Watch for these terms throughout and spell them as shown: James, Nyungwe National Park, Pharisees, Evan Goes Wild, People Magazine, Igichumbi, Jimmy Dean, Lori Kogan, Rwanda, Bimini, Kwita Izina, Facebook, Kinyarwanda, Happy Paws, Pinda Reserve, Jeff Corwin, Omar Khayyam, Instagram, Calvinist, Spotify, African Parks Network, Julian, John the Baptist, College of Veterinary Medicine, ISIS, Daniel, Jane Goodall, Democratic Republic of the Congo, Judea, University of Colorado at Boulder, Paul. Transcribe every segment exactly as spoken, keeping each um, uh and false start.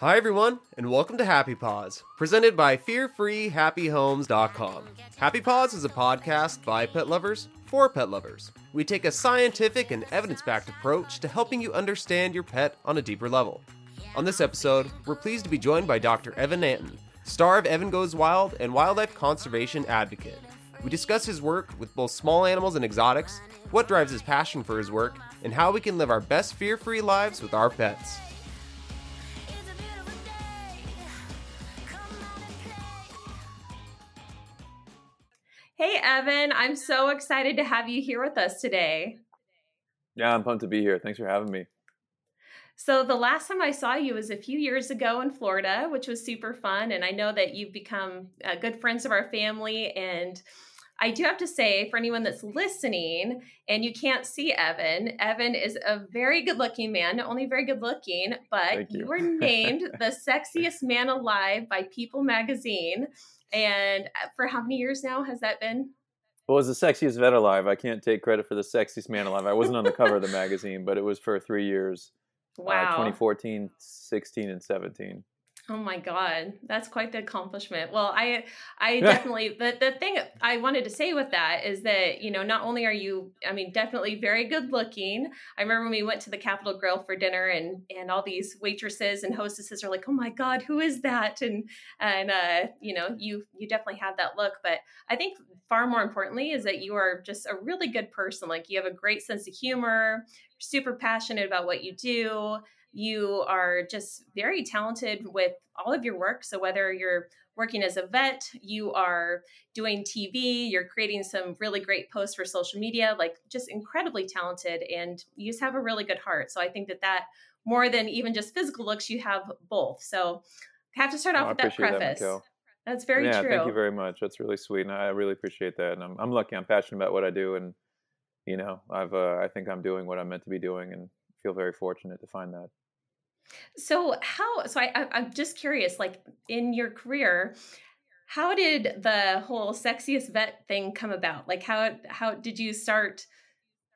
Hi everyone, and welcome to Happy Paws, presented by Fear Free Happy Homes dot com. Happy Paws is a podcast by pet lovers, for pet lovers. We take a scientific and evidence-backed approach to helping you understand your pet on a deeper level. On this episode, we're pleased to be joined by Doctor Evan Antin, star of Evan Goes Wild and wildlife conservation advocate. We discuss his work with both small animals and exotics, what drives his passion for his work, and how we can live our best fear-free lives with our pets. Hey, Evan, I'm so excited to have you here with us today. Yeah, I'm pumped to be here. Thanks for having me. So the last time I saw you was a few years ago in Florida, which was super fun. And I know that you've become uh, good friends of our family. And I do have to say, for anyone that's listening and you can't see Evan, Evan is a very good looking man, not only very good looking, but you. you were named the sexiest man alive by People Magazine. And for how many years now has that been? Well, it was the sexiest vet alive. I can't take credit for the sexiest man alive. I wasn't on the cover of the magazine, but it was for three years. Wow. Uh, twenty fourteen, sixteen, and seventeen. Oh my God. That's quite the accomplishment. Well, I, I definitely, the, the thing I wanted to say with that is that, you know, not only are you, I mean, definitely very good looking. I remember when we went to the Capitol Grill for dinner and, and all these waitresses and hostesses are like, oh my God, who is that? And, and, uh, you know, you, you definitely have that look, but I think far more importantly is that you are just a really good person. Like you have a great sense of humor, super passionate about what you do. You are just very talented with all of your work. So whether you're working as a vet, you are doing T V, you're creating some really great posts for social media, like just incredibly talented. And you just have a really good heart. So I think that that more than even just physical looks, you have both. So I have to start off oh, with that preface. That, That's very yeah, true. Thank you very much. That's really sweet. And I really appreciate that. And I'm, I'm lucky. I'm passionate about what I do. And, you know, I've uh, I think I'm doing what I'm meant to be doing and feel very fortunate to find that. So how, so I, I, I'm just curious, like in your career, how did the whole sexiest vet thing come about? Like how, how did you start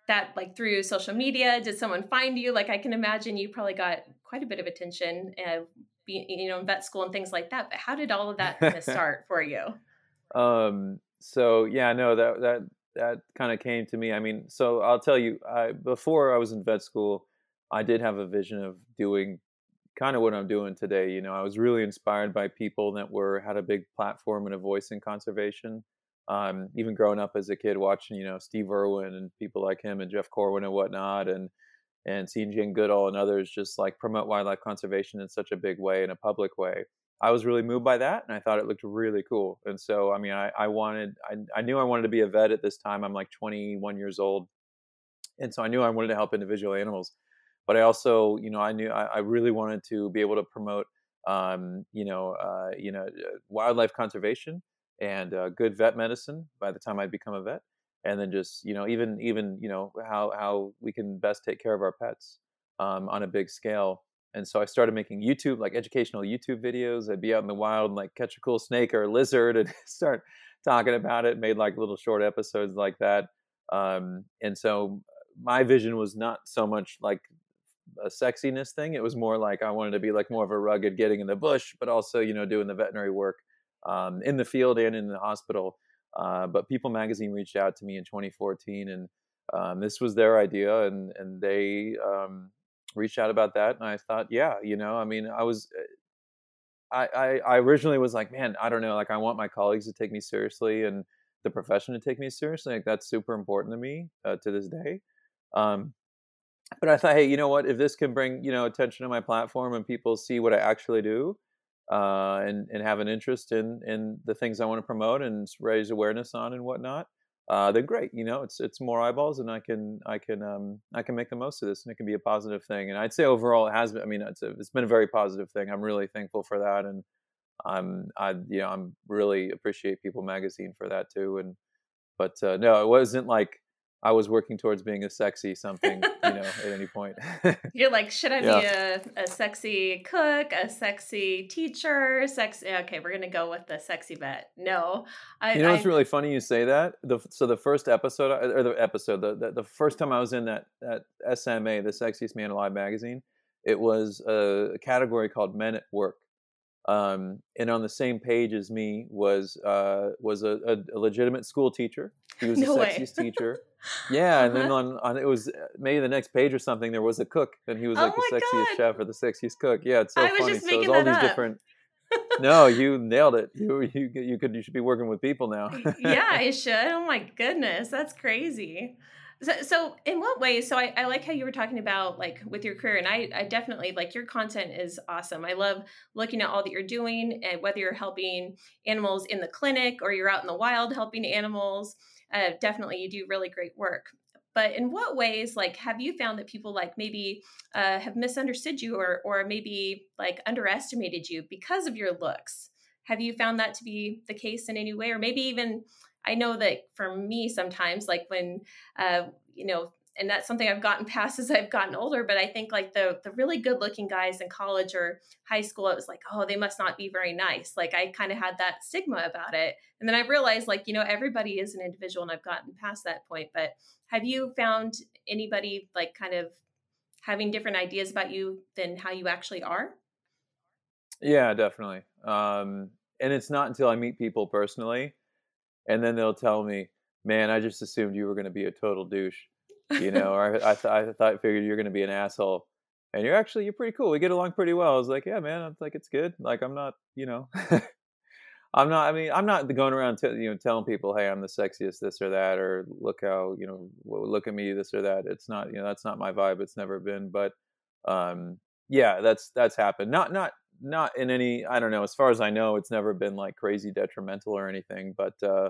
that, like through social media? Did someone find you? Like, I can imagine you probably got quite a bit of attention, uh, be, you know, in vet school and things like that, but how did all of that kind of start for you? Um, so yeah, no, that, that, that kind of came to me. I mean, so I'll tell you, I, before I was in vet school, I did have a vision of doing kind of what I'm doing today. You know, I was really inspired by people that were had a big platform and a voice in conservation. Um, even growing up as a kid, watching, you know, Steve Irwin and people like him and Jeff Corwin and whatnot, and and seeing Jane Goodall and others just like promote wildlife conservation in such a big way, in a public way. I was really moved by that, and I thought it looked really cool. And so, I mean, I, I wanted, I, I knew I wanted to be a vet at this time. I'm like twenty-one years old, and so I knew I wanted to help individual animals. But I also, you know, I knew I, I really wanted to be able to promote, um, you know, uh, you know, wildlife conservation and uh, good vet medicine by the time I'd become a vet. And then just, you know, even even, you know, how how we can best take care of our pets um, on a big scale. And so I started making YouTube, like educational YouTube videos. I'd be out in the wild and like catch a cool snake or a lizard and start talking about it, made like little short episodes like that. Um, and so my vision was not so much like a sexiness thing. It was more like I wanted to be like more of a rugged getting in the bush, but also, you know, doing the veterinary work um, in the field and in the hospital. Uh, but People Magazine reached out to me in twenty fourteen, and um, this was their idea, and and they um, reached out about that. And I thought, yeah, you know, I mean, I was, I, I I originally was like, man, I don't know, like I want my colleagues to take me seriously and the profession to take me seriously. Like that's super important to me uh, to this day. Um, But I thought, hey, you know what, if this can bring, you know, attention to my platform and people see what I actually do uh, and, and have an interest in, in the things I want to promote and raise awareness on and whatnot, uh, then great. You know, it's it's more eyeballs, and I can I can um, I can make the most of this, and it can be a positive thing. And I'd say overall it has been, I mean, it's a, it's been a very positive thing. I'm really thankful for that. And I'm, I, you know, I'm really appreciate People Magazine for that too. And but uh, no, it wasn't like I was working towards being a sexy something, you know, at any point. You're like, should I yeah. be a, a sexy cook, a sexy teacher, sexy? Okay, we're going to go with the sexy vet. No. I, you know, I, it's really funny you say that. The, so the first episode, or the episode, the, the, the first time I was in that, that S M A, the Sexiest Man Alive magazine, It was a, a category called Men at Work. Um, and on the same page as me was uh, was a, a, a legitimate school teacher. He was no a sexiest way. teacher. Yeah, uh-huh. And then on, on it was maybe the next page or something, there was a cook, and he was like oh the sexiest God. chef or the sexiest cook. Yeah, it's so I funny. Was just so it was all these up. different. No, you nailed it. You you you could you should be working with people now. Yeah, I should. Oh my goodness, that's crazy. So, so in what ways? So I, I like how you were talking about like with your career, and I, I definitely like your content is awesome. I love looking at all that you're doing, and whether you're helping animals in the clinic or you're out in the wild helping animals, uh, definitely you do really great work. But in what ways, like, have you found that people like maybe uh, have misunderstood you or or maybe like underestimated you because of your looks? Have you found that to be the case in any way, or maybe even? I know that for me sometimes, like when, uh, you know, and that's something I've gotten past as I've gotten older, but I think like the the really good looking guys in college or high school, it was like, oh, they must not be very nice. Like I kind of had that stigma about it. And then I realized like, you know, everybody is an individual and I've gotten past that point. But have you found anybody like kind of having different ideas about you than how you actually are? Yeah, definitely. Um, and it's not until I meet people personally. And then they'll tell me, man, I just assumed you were going to be a total douche, you know, or I, I, th- I thought I figured you're going to be an asshole. And you're actually, you're pretty cool. We get along pretty well. I was like, yeah, man, I'm like, it's good. Like, I'm not, you know, I'm not, I mean, I'm not going around, t- you know, telling people, hey, I'm the sexiest, this or that, or look how, you know, look at me, this or that. It's not, you know, that's not my vibe. It's never been. But um, yeah, that's, that's happened. Not, not. Not in any, I don't know, as far as I know, it's never been like crazy detrimental or anything, but uh,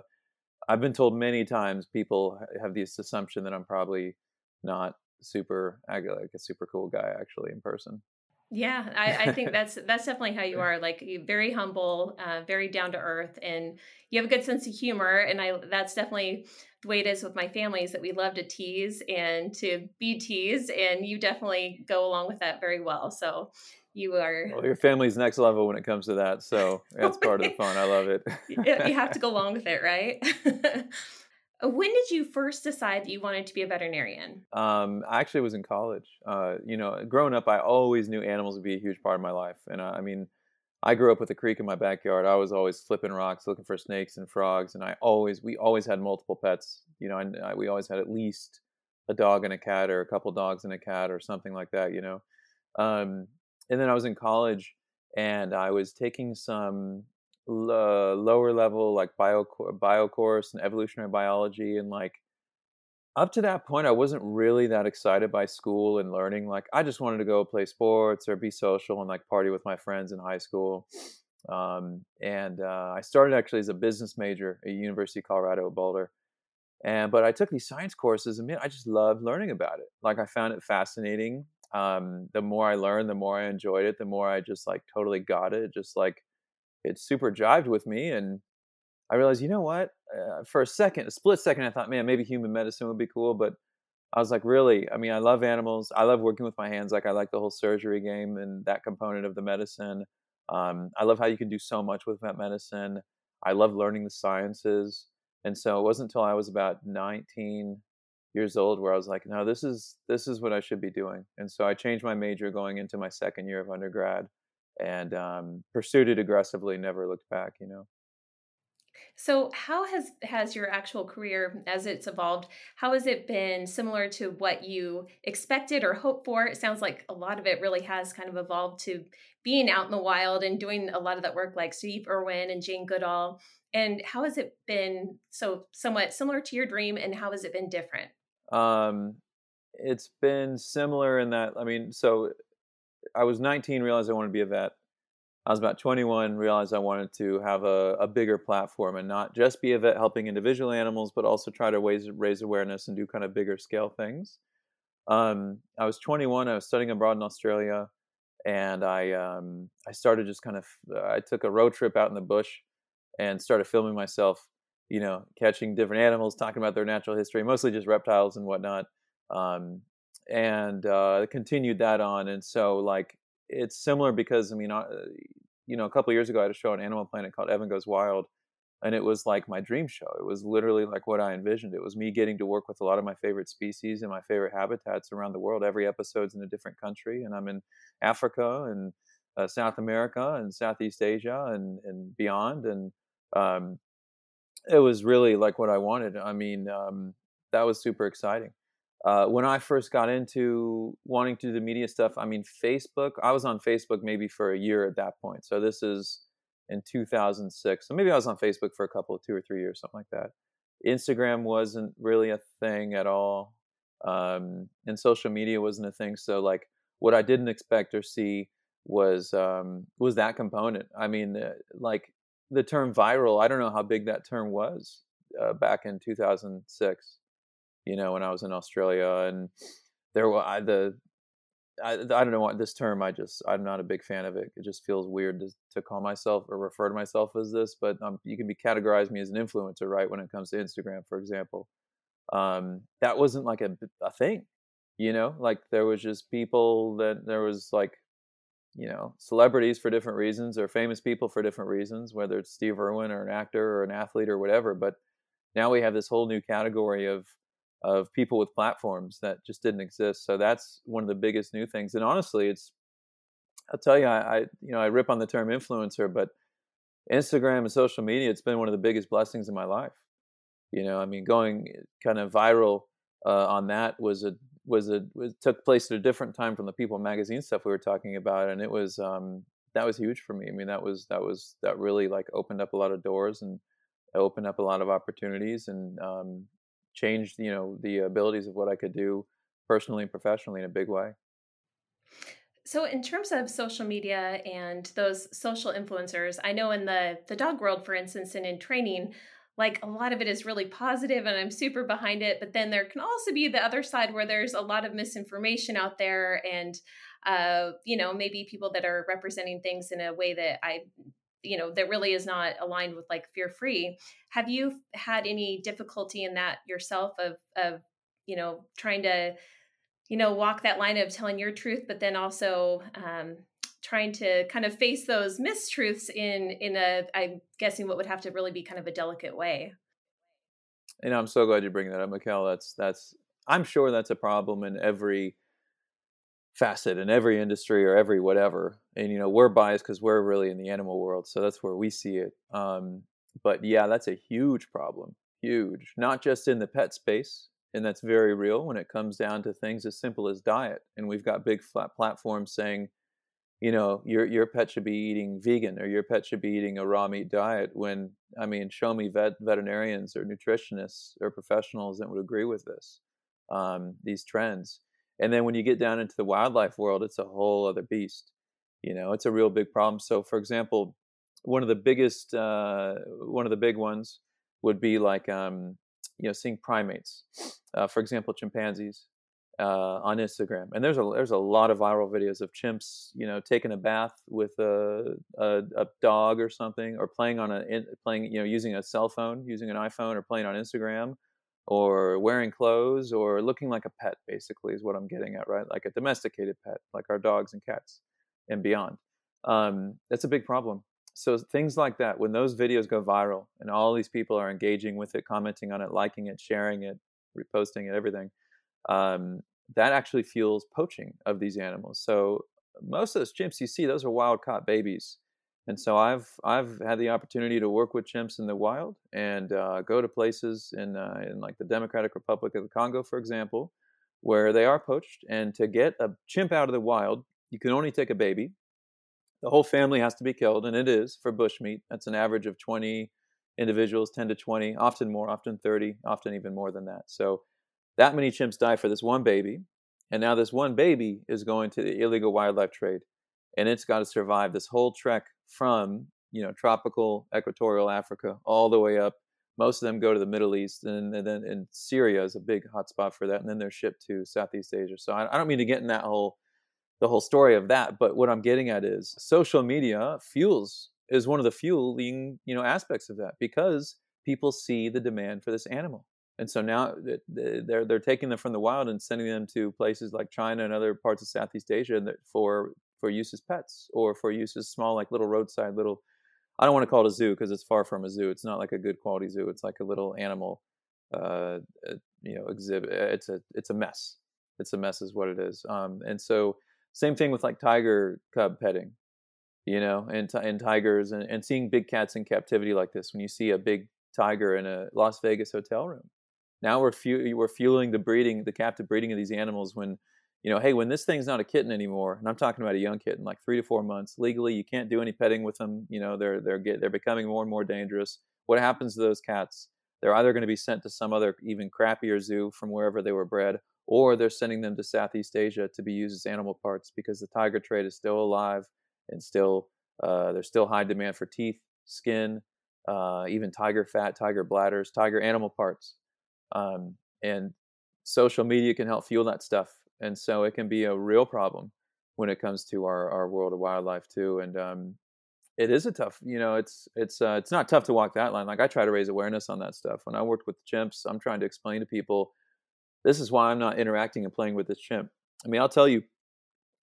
I've been told many times people have this assumption that I'm probably not super, like a super cool guy actually in person. Yeah, I, I think that's that's definitely how you are. Like you're very humble, uh, very down to earth, and you have a good sense of humor. And I that's definitely the way it is with my family is that we love to tease and to be teased, and you definitely go along with that very well. So you are well, your family's next level when it comes to that. So that's part of the fun. I love it. You have to go along with it, right? When did you first decide that you wanted to be a veterinarian? Um, I actually was in college. Uh, you know, growing up, I always knew animals would be a huge part of my life. And uh, I mean, I grew up with a creek in my backyard. I was always flipping rocks, looking for snakes and frogs. And I always, we always had multiple pets. You know, and I, we always had at least a dog and a cat, or a couple dogs and a cat, or something like that. You know, um, and then I was in college, and I was taking some Uh, lower level like bio bio course and evolutionary biology, and like up to that point I wasn't really that excited by school and learning. Like I just wanted to go play sports or be social and like party with my friends in high school, um, and uh, I started actually as a business major at University of Colorado at Boulder, and but I took these science courses, and man, I just loved learning about it. Like I found it fascinating. Um, the more I learned, the more I enjoyed it, the more I just like totally got it. Just like it super jived with me. And I realized, you know what, uh, for a second, a split second, I thought, man, maybe human medicine would be cool. But I was like, really, I mean, I love animals. I love working with my hands. Like I like the whole surgery game and that component of the medicine. Um, I love how you can do so much with vet medicine. I love learning the sciences. And so it wasn't until I was about nineteen years old where I was like, no, this is, this is what I should be doing. And so I changed my major going into my second year of undergrad. And um, pursued it aggressively, never looked back, you know. So how has, has your actual career, as it's evolved, how has it been similar to what you expected or hoped for? It sounds like a lot of it really has kind of evolved to being out in the wild and doing a lot of that work like Steve Irwin and Jane Goodall. And how has it been so somewhat similar to your dream, and how has it been different? Um, it's been similar in that, I mean, so... I was nineteen, realized I wanted to be a vet. I was about twenty-one, realized I wanted to have a, a bigger platform and not just be a vet helping individual animals, but also try to raise, raise awareness and do kind of bigger scale things. Um, I was twenty-one. I was studying abroad in Australia, and I um, I started just kind of I took a road trip out in the bush and started filming myself, you know, catching different animals, talking about their natural history, mostly just reptiles and whatnot. Um, and uh continued that on. And so like it's similar because I mean uh, you know a couple of years ago I had a show on Animal Planet called Evan Goes Wild, And it was like my dream show. It was literally like what I envisioned. It was me getting to work with a lot of my favorite species and my favorite habitats around the world. Every episode's in a different country, and I'm in Africa and uh, South America and Southeast Asia and, and beyond. And um, it was really like what I wanted. I mean, um, that was super exciting. Uh, when I first got into wanting to do the media stuff, I mean, Facebook, I was on Facebook maybe for a year at that point. So this is in two thousand six. So maybe I was on Facebook for a couple of two or three years, something like that. Instagram wasn't really a thing at all. Um, and social media wasn't a thing. So like what I didn't expect or see was, um, was that component. I mean, uh, like the term viral, I don't know how big that term was uh, back in two thousand six. You know, when I was in Australia, and there were I, the I, I don't know what this term. I just I'm not a big fan of it. It just feels weird to, to call myself or refer to myself as this. But um, you can be categorized me as an influencer, right? When it comes to Instagram, for example, um, that wasn't like a, a thing. You know, like there was just people that there was like, you know, celebrities for different reasons or famous people for different reasons, whether it's Steve Irwin or an actor or an athlete or whatever. But now we have this whole new category of of people with platforms that just didn't exist. So that's one of the biggest new things. And honestly, it's, I'll tell you, I, I you know, I rip on the term influencer, but Instagram and social media, it's been one of the biggest blessings in my life. You know, I mean, going kind of viral uh, on that was a, was a, it took place at a different time from the People Magazine stuff we were talking about. And it was, um, that was huge for me. I mean, that was, that was, that really like opened up a lot of doors and opened up a lot of opportunities and, um, changed, you know, the abilities of what I could do personally and professionally in a big way. So in terms of social media and those social influencers, I know in the, the dog world, for instance, and in training, like a lot of it is really positive and I'm super behind it. But then there can also be the other side where there's a lot of misinformation out there and, uh, you know, maybe people that are representing things in a way that I you know, that really is not aligned with like Fear Free. Have you had any difficulty in that yourself of, of, you know, trying to, you know, walk that line of telling your truth, but then also um, trying to kind of face those mistruths in, in a, I'm guessing what would have to really be kind of a delicate way. And I'm so glad you bring that up, Mikkel. That's, that's, I'm sure that's a problem in every facet in every industry or every whatever. And, you know, we're biased because we're really in the animal world. So that's where we see it. Um, but yeah, that's a huge problem, huge, not just in the pet space. And that's very real when it comes down to things as simple as diet. And we've got big flat platforms saying, you know, your, your pet should be eating vegan or your pet should be eating a raw meat diet. When, I mean, show me vet, veterinarians or nutritionists or professionals that would agree with this, um, these trends. And then when you get down into the wildlife world, it's a whole other beast. You know, it's a real big problem. So, for example, one of the biggest, uh, one of the big ones would be like, um, you know, seeing primates, uh, for example, chimpanzees uh, on Instagram. And there's a there's a lot of viral videos of chimps, you know, taking a bath with a a, a dog or something, or playing on a playing, you know, using a cell phone, using an iPhone, or playing on Instagram, or wearing clothes, or looking like a pet, basically, is what I'm getting at, right? Like a domesticated pet, like our dogs and cats and beyond. Um, that's a big problem. So things like that, when those videos go viral and all these people are engaging with it, commenting on it, liking it, sharing it, reposting it, everything, um, that actually fuels poaching of these animals. So most of those chimps you see, those are wild-caught babies. And so I've I've had the opportunity to work with chimps in the wild and uh, go to places in uh, in like the Democratic Republic of the Congo, for example, where they are poached. And to get a chimp out of the wild, you can only take a baby. The whole family has to be killed, and it is for bushmeat. That's an average of twenty individuals, ten to twenty, often more, often thirty, often even more than that. So that many chimps die for this one baby. And now this one baby is going to the illegal wildlife trade, and it's got to survive this whole trek from, you know, tropical equatorial Africa all the way up. Most of them go to the Middle East, and then in Syria is a big hotspot for that. And then they're shipped to Southeast Asia. So I, I don't mean to get in that whole, the whole story of that. But what I'm getting at is social media fuels is one of the fueling, you know, aspects of that, because people see the demand for this animal. And so now they're they're taking them from the wild and sending them to places like China and other parts of Southeast Asia for for use as pets or for use as small, like little roadside, little I don't want to call it a zoo because it's far from a zoo. It's not like a good quality zoo. It's like a little animal, uh, you know, exhibit. It's a it's a mess. It's a mess is what it is. Um, and so same thing with like tiger cub petting, you know, and and tigers and, and seeing big cats in captivity like this. When you see a big tiger in a Las Vegas hotel room, now we're fu- we're fueling the breeding, the captive breeding of these animals. When you know, hey, when this thing's not a kitten anymore, and I'm talking about a young kitten, like three to four months, legally you can't do any petting with them. You know, they're they're get, they're becoming more and more dangerous. What happens to those cats? They're either going to be sent to some other even crappier zoo from wherever they were bred, or they're sending them to Southeast Asia to be used as animal parts because the tiger trade is still alive and still uh, there's still high demand for teeth, skin, uh, even tiger fat, tiger bladders, tiger animal parts. Um, and social media can help fuel that stuff. And so it can be a real problem when it comes to our, our world of wildlife too. And um, it is a tough, you know, it's it's uh, it's not tough to walk that line. Like I try to raise awareness on that stuff. When I worked with chimps, I'm trying to explain to people, this is why I'm not interacting and playing with this chimp. I mean, I'll tell you,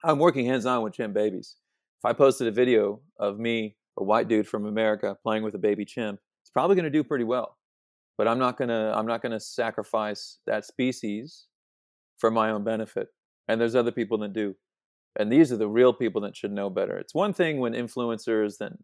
I'm working hands-on with chimp babies. If I posted a video of me, a white dude from America, playing with a baby chimp, it's probably going to do pretty well. But I'm not gonna I'm not gonna sacrifice that species for my own benefit. And there's other people that do. And these are the real people that should know better. It's one thing when influencers, then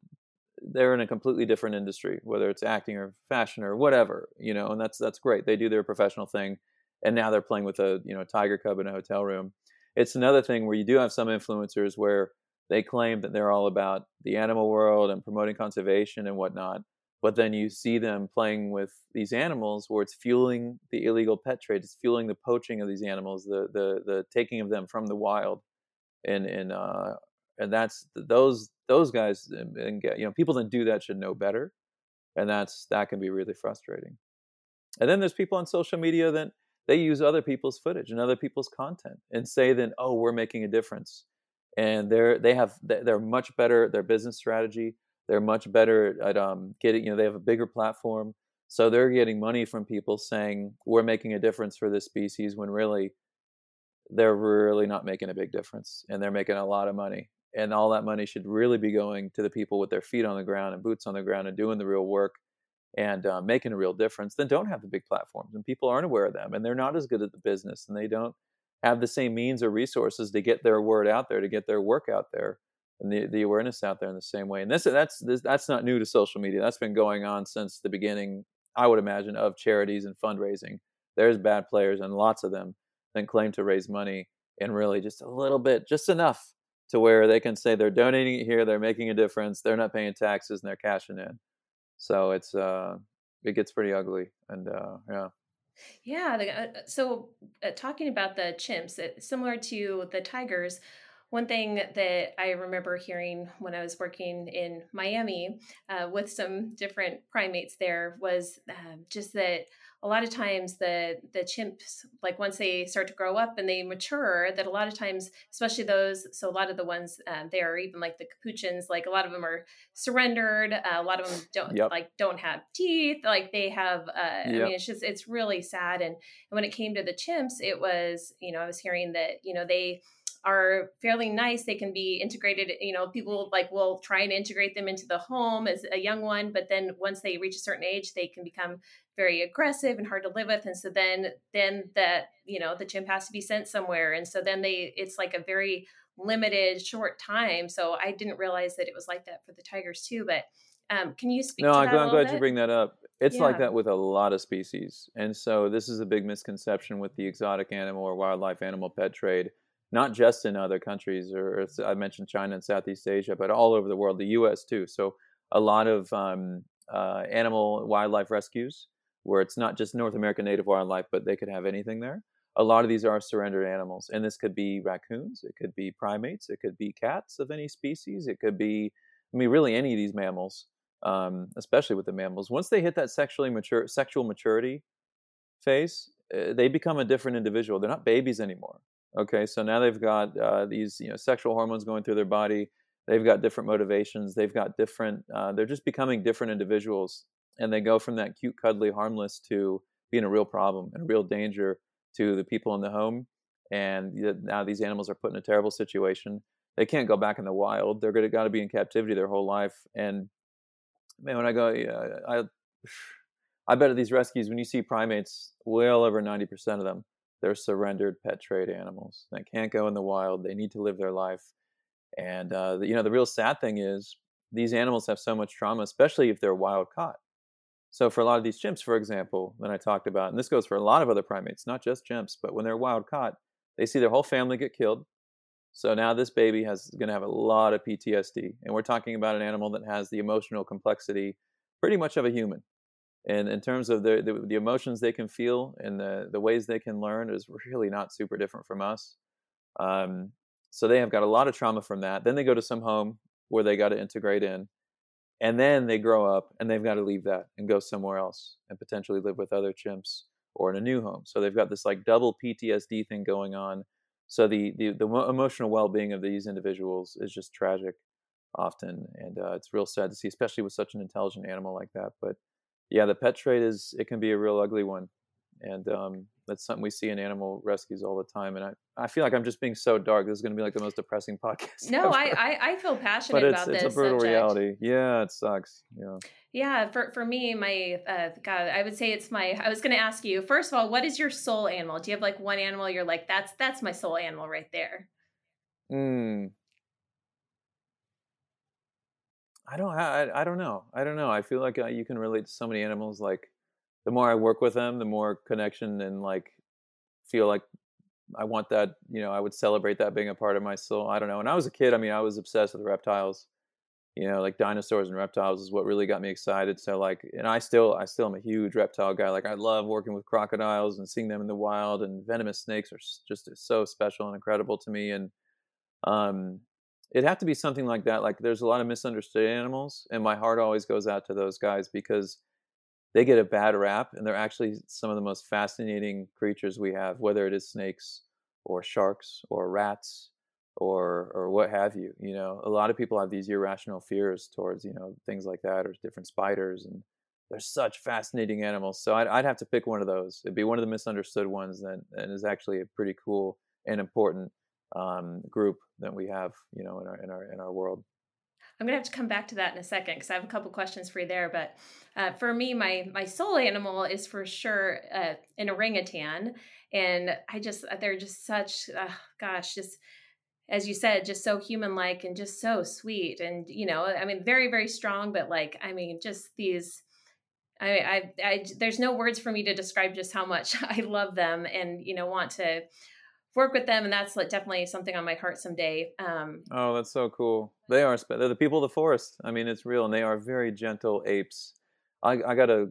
they're in a completely different industry, whether it's acting or fashion or whatever, you know, and that's that's great. They do their professional thing. And now they're playing with a, you know, tiger cub in a hotel room. It's another thing where you do have some influencers where they claim that they're all about the animal world and promoting conservation and whatnot. But then you see them playing with these animals where it's fueling the illegal pet trade. It's fueling the poaching of these animals, the the the taking of them from the wild. And and uh, and that's those those guys, and, and you know, people that do that should know better. And that's that can be really frustrating. And then there's people on social media that they use other people's footage and other people's content and say then, oh, we're making a difference. And they're they have they're much better at their business strategy. They're much better at um, getting, you know, they have a bigger platform. So they're getting money from people saying, we're making a difference for this species, when really, they're really not making a big difference. And they're making a lot of money. And all that money should really be going to the people with their feet on the ground and boots on the ground and doing the real work and uh, making a real difference. Then don't have the big platforms. And people aren't aware of them. And they're not as good at the business. And they don't have the same means or resources to get their word out there, to get their work out there. And the, the awareness out there in the same way. And this that's this, that's not new to social media. That's been going on since the beginning, I would imagine, of charities and fundraising. There's bad players, and lots of them, that claim to raise money, and really just a little bit, just enough to where they can say they're donating it here, they're making a difference, they're not paying taxes, and they're cashing in. So it's uh, it gets pretty ugly. And uh, yeah. Yeah. So uh, talking about the chimps, similar to the tigers, one thing that I remember hearing when I was working in Miami uh, with some different primates there was uh, just that a lot of times the the chimps, like once they start to grow up and they mature, that a lot of times, especially those, so a lot of the ones um, there, even like the capuchins, like a lot of them are surrendered. Uh, a lot of them don't yep. like don't have teeth. Like they have, uh, yep. I mean, it's just, it's really sad. And, and when it came to the chimps, it was, you know, I was hearing that, you know, they are fairly nice. They can be integrated, you know, people like will try and integrate them into the home as a young one, but then once they reach a certain age, they can become very aggressive and hard to live with. And so then, then that, you know, the chimp has to be sent somewhere. And so then they, it's like a very limited short time. So I didn't realize that it was like that for the tigers too, but um, can you speak no, to that? No, I'm glad bit? you bring that up. It's yeah. like that with a lot of species. And so this is a big misconception with the exotic animal or wildlife animal pet trade. Not just in other countries, or I mentioned China and Southeast Asia, but all over the world, the U S too. So a lot of um, uh, animal wildlife rescues where it's not just North American native wildlife, but they could have anything there. A lot of these are surrendered animals. And this could be raccoons. It could be primates. It could be cats of any species. It could be, I mean, really any of these mammals, um, especially with the mammals. Once they hit that sexually mature, sexual maturity phase, uh, they become a different individual. They're not babies anymore. Okay, so now they've got uh, these, you know, sexual hormones going through their body. They've got different motivations. They've got different, uh, they're just becoming different individuals. And they go from that cute, cuddly, harmless to being a real problem and a real danger to the people in the home. And now these animals are put in a terrible situation. They can't go back in the wild. They're going to got to be in captivity their whole life. And man, when I go, yeah, I, I bet at these rescues, when you see primates, well over ninety percent of them, they're surrendered pet trade animals. They can't go in the wild. They need to live their life. And, uh, you know, the real sad thing is these animals have so much trauma, especially if they're wild caught. So for a lot of these chimps, for example, that I talked about, and this goes for a lot of other primates, not just chimps, but when they're wild caught, they see their whole family get killed. So now this baby has going to have a lot of P T S D. And we're talking about an animal that has the emotional complexity pretty much of a human. And in terms of the, the, the emotions they can feel and the, the ways they can learn is really not super different from us. Um, so they have got a lot of trauma from that. Then they go to some home where they got to integrate in. And then they grow up and they've got to leave that and go somewhere else and potentially live with other chimps or in a new home. So they've got this like double P T S D thing going on. So the, the, the emotional well-being of these individuals is just tragic often. And uh, it's real sad to see, especially with such an intelligent animal like that. But yeah, the pet trade is, it can be a real ugly one. And um, that's something we see in animal rescues all the time. And I, I feel like I'm just being so dark. This is going to be like the most depressing podcast No, ever. I, I feel passionate but it's, about it's this. It's a brutal subject. Reality. Yeah, it sucks. Yeah. Yeah, for, for me, my, uh, God, I would say it's my, I was going to ask you, first of all, what is your soul animal? Do you have like one animal you're like, that's, that's my soul animal right there? Hmm. I don't, I, I don't know. I don't know. I feel like uh, you can relate to so many animals. Like the more I work with them, the more connection and like feel like I want that, you know, I would celebrate that being a part of my soul. I don't know. When I was a kid, I mean, I was obsessed with reptiles. You know, like dinosaurs and reptiles is what really got me excited. So like, and I still, I still am a huge reptile guy. Like I love working with crocodiles and seeing them in the wild, and venomous snakes are just so special and incredible to me. And um, it'd have to be something like that. Like there's a lot of misunderstood animals, and my heart always goes out to those guys because they get a bad rap, and they're actually some of the most fascinating creatures we have, whether it is snakes or sharks or rats. Or or what have you, you know, a lot of people have these irrational fears towards, you know, things like that or different spiders, and they're such fascinating animals. So I'd, I'd have to pick one of those. It'd be one of the misunderstood ones that and is actually a pretty cool and important um, group that we have, you know, in our in our in our world. I'm going to have to come back to that in a second because I have a couple questions for you there. But uh, for me, my my soul animal is for sure uh, an orangutan. And I just, they're just such, uh, gosh, just... as you said, just so human-like and just so sweet. And, you know, I mean, very, very strong, but like, I mean, just these, I, I, I, there's no words for me to describe just how much I love them and, you know, want to work with them. And that's definitely something on my heart someday. Um, oh, that's so cool. They are, they're the people of the forest. I mean, it's real. And they are very gentle apes. I, I got a,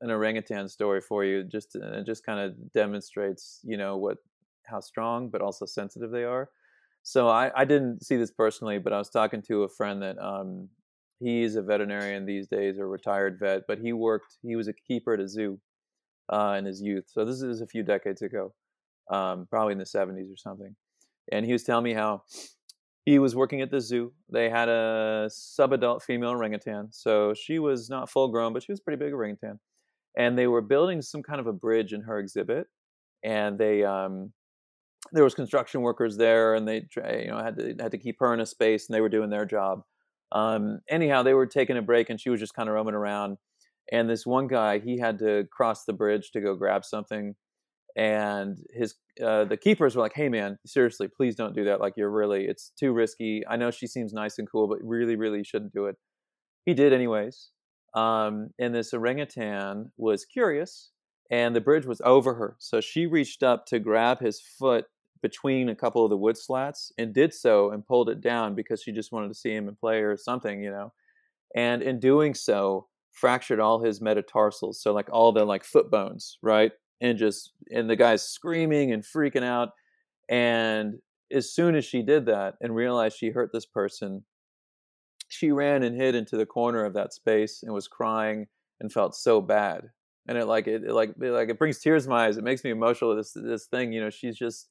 an orangutan story for you. Just, it just kind of demonstrates, you know, what, how strong, but also sensitive they are. So I, I didn't see this personally, but I was talking to a friend that um, he's a veterinarian these days, a retired vet, but he worked, he was a keeper at a zoo uh, in his youth. So this is a few decades ago, um, probably in the seventies or something. And he was telling me how he was working at the zoo. They had a sub-adult female orangutan. So she was not full grown, but she was a pretty big orangutan. And they were building some kind of a bridge in her exhibit. And they... Um, there was construction workers there, and they, you know, had to had to keep her in a space, and they were doing their job. Um, anyhow, they were taking a break, and she was just kind of roaming around. And this one guy, he had to cross the bridge to go grab something, and his uh, the keepers were like, "Hey, man, seriously, please don't do that. Like, you're really, it's too risky. I know she seems nice and cool, but really, really, you shouldn't do it." He did anyways. Um, and this orangutan was curious, and the bridge was over her, so she reached up to grab his foot between a couple of the wood slats, and did so and pulled it down because she just wanted to see him and play or something, you know. And in doing so, fractured all his metatarsals, so like all the like foot bones, right? And just and the guy's screaming and freaking out. And as soon as she did that and realized she hurt this person, she ran and hid into the corner of that space and was crying and felt so bad. And it like it, it like it, like it brings tears to my eyes. It makes me emotional. This this thing, you know, she's just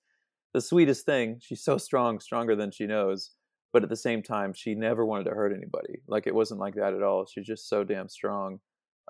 the sweetest thing. She's so strong, stronger than she knows. But at the same time, she never wanted to hurt anybody. Like it wasn't like that at all. She's just so damn strong.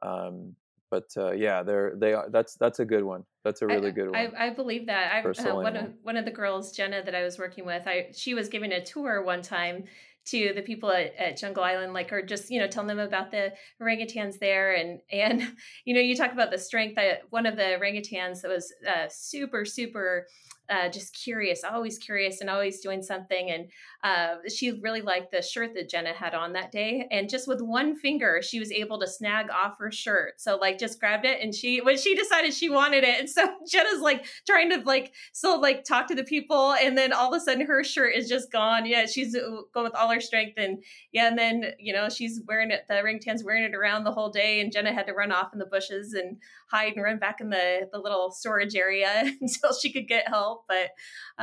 Um, but uh, yeah, they're they are. That's that's a good one. That's a really I, good one. I, I believe that. I uh, one of one of the girls, Jenna, that I was working with, I she was giving a tour one time to the people at, at Jungle Island, like, or just, you know, telling them about the orangutans there. And, and, you know, you talk about the strength. I, one of the orangutans that was uh, super, super uh, just curious, always curious and always doing something. And uh, she really liked the shirt that Jenna had on that day. And just with one finger, she was able to snag off her shirt. So like just grabbed it. And she, when she decided she wanted it. And so Jenna's like trying to like, still like talk to the people. And then all of a sudden her shirt is just gone. Yeah. She's going with all her strength. And yeah. And then, you know, she's wearing it, the orangutan's wearing it around the whole day. And Jenna had to run off in the bushes and hide and run back in the, the little storage area until she could get help. But,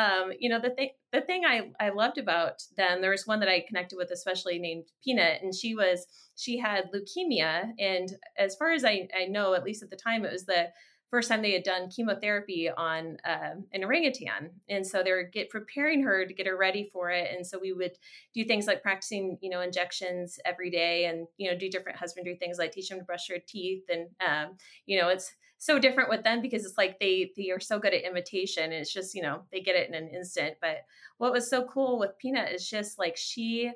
um, you know, the thing, the thing I, I loved about them, there was one that I connected with, especially named Peanut, and she was, she had leukemia. And as far as I, I know, at least at the time, it was the first time they had done chemotherapy on uh, an orangutan. And so they were get, preparing her to get her ready for it. And so we would do things like practicing, you know, injections every day and, you know, do different husbandry things like teach them to brush their teeth. And, um, you know, it's so different with them because it's like they they are so good at imitation. And it's just, you know, they get it in an instant. But what was so cool with Peanut is just like she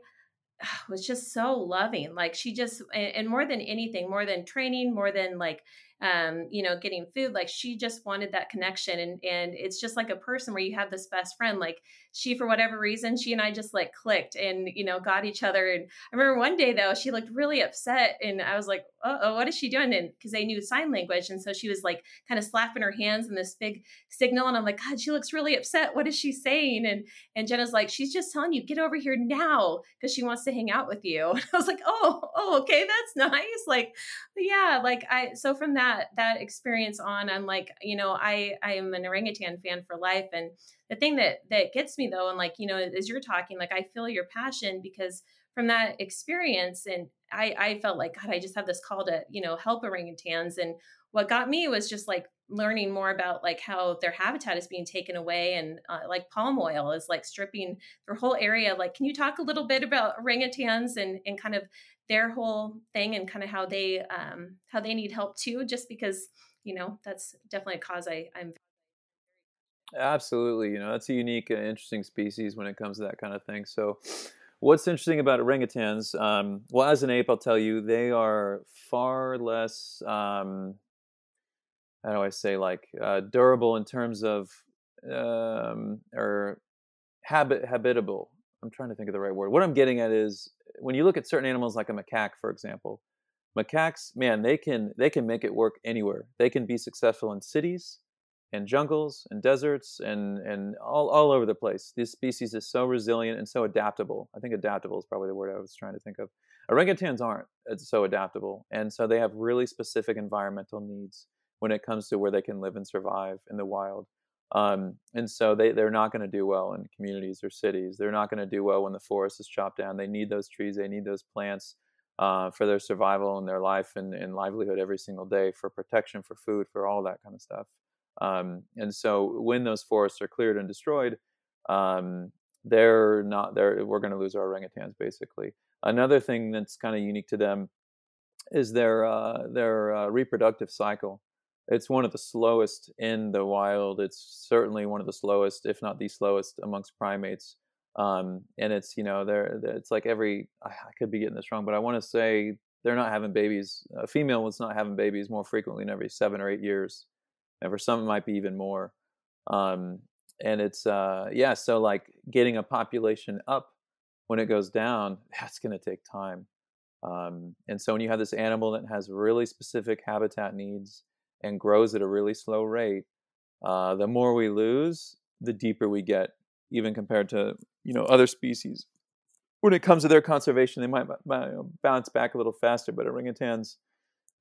was just so loving. Like she just, and more than anything, more than training, more than like, um, you know, getting food, like she just wanted that connection. And, and it's just like a person where you have this best friend, like she, for whatever reason, she and I just like clicked and, you know, got each other. And I remember one day though, she looked really upset and I was like, uh-oh, what is she doing? And cause they knew sign language. And so she was like kind of slapping her hands in this big signal. And I'm like, God, she looks really upset. What is she saying? And, and Jenna's like, she's just telling you, get over here now. Cause she wants to hang out with you. And I was like, Oh, oh, okay. That's nice. Like, yeah, like I, so from that, That, that experience on, I'm like, you know, I, I am an orangutan fan for life. And the thing that, that gets me though, and like, you know, as you're talking, like, I feel your passion because from that experience, and I, I felt like, God, I just have this call to, you know, help orangutans. And what got me was just like learning more about like how their habitat is being taken away. And uh, like palm oil is like stripping their whole area. Like, can you talk a little bit about orangutans and, and kind of their whole thing and kind of how they, um, how they need help too, just because, you know, that's definitely a cause I, I'm. Absolutely. You know, that's a unique and interesting species when it comes to that kind of thing. So what's interesting about orangutans, um, well, as an ape, I'll tell you, they are far less, um, how do I say, like uh, durable in terms of, um, or habit, habitable. I'm trying to think of the right word. What I'm getting at is when you look at certain animals like a macaque, for example, macaques, man, they can they can make it work anywhere. They can be successful in cities and jungles and deserts and and all, all over the place. This species is so resilient and so adaptable. I think adaptable is probably the word I was trying to think of. Orangutans aren't so adaptable. And so they have really specific environmental needs when it comes to where they can live and survive in the wild. Um, and so they, they're not going to do well in communities or cities. They're not going to do well when the forest is chopped down. They need those trees. They need those plants uh, for their survival and their life and, and livelihood every single day, for protection, for food, for all that kind of stuff. Um, and so when those forests are cleared and destroyed, um, they're not there. We're going to lose our orangutans, basically. Another thing that's kind of unique to them is their uh, their uh, reproductive cycle. It's one of the slowest in the wild. It's certainly one of the slowest, if not the slowest, amongst primates. Um, and it's, you know, they're, it's like every, I could be getting this wrong, but I want to say they're not having babies. A female was not having babies more frequently than every seven or eight years. And for some, it might be even more. Um, and it's, uh, yeah, so like getting a population up when it goes down, that's going to take time. Um, and so when you have this animal that has really specific habitat needs and grows at a really slow rate, uh, the more we lose, the deeper we get, even compared to, you know, other species. When it comes to their conservation, they might, might bounce back a little faster, but orangutans,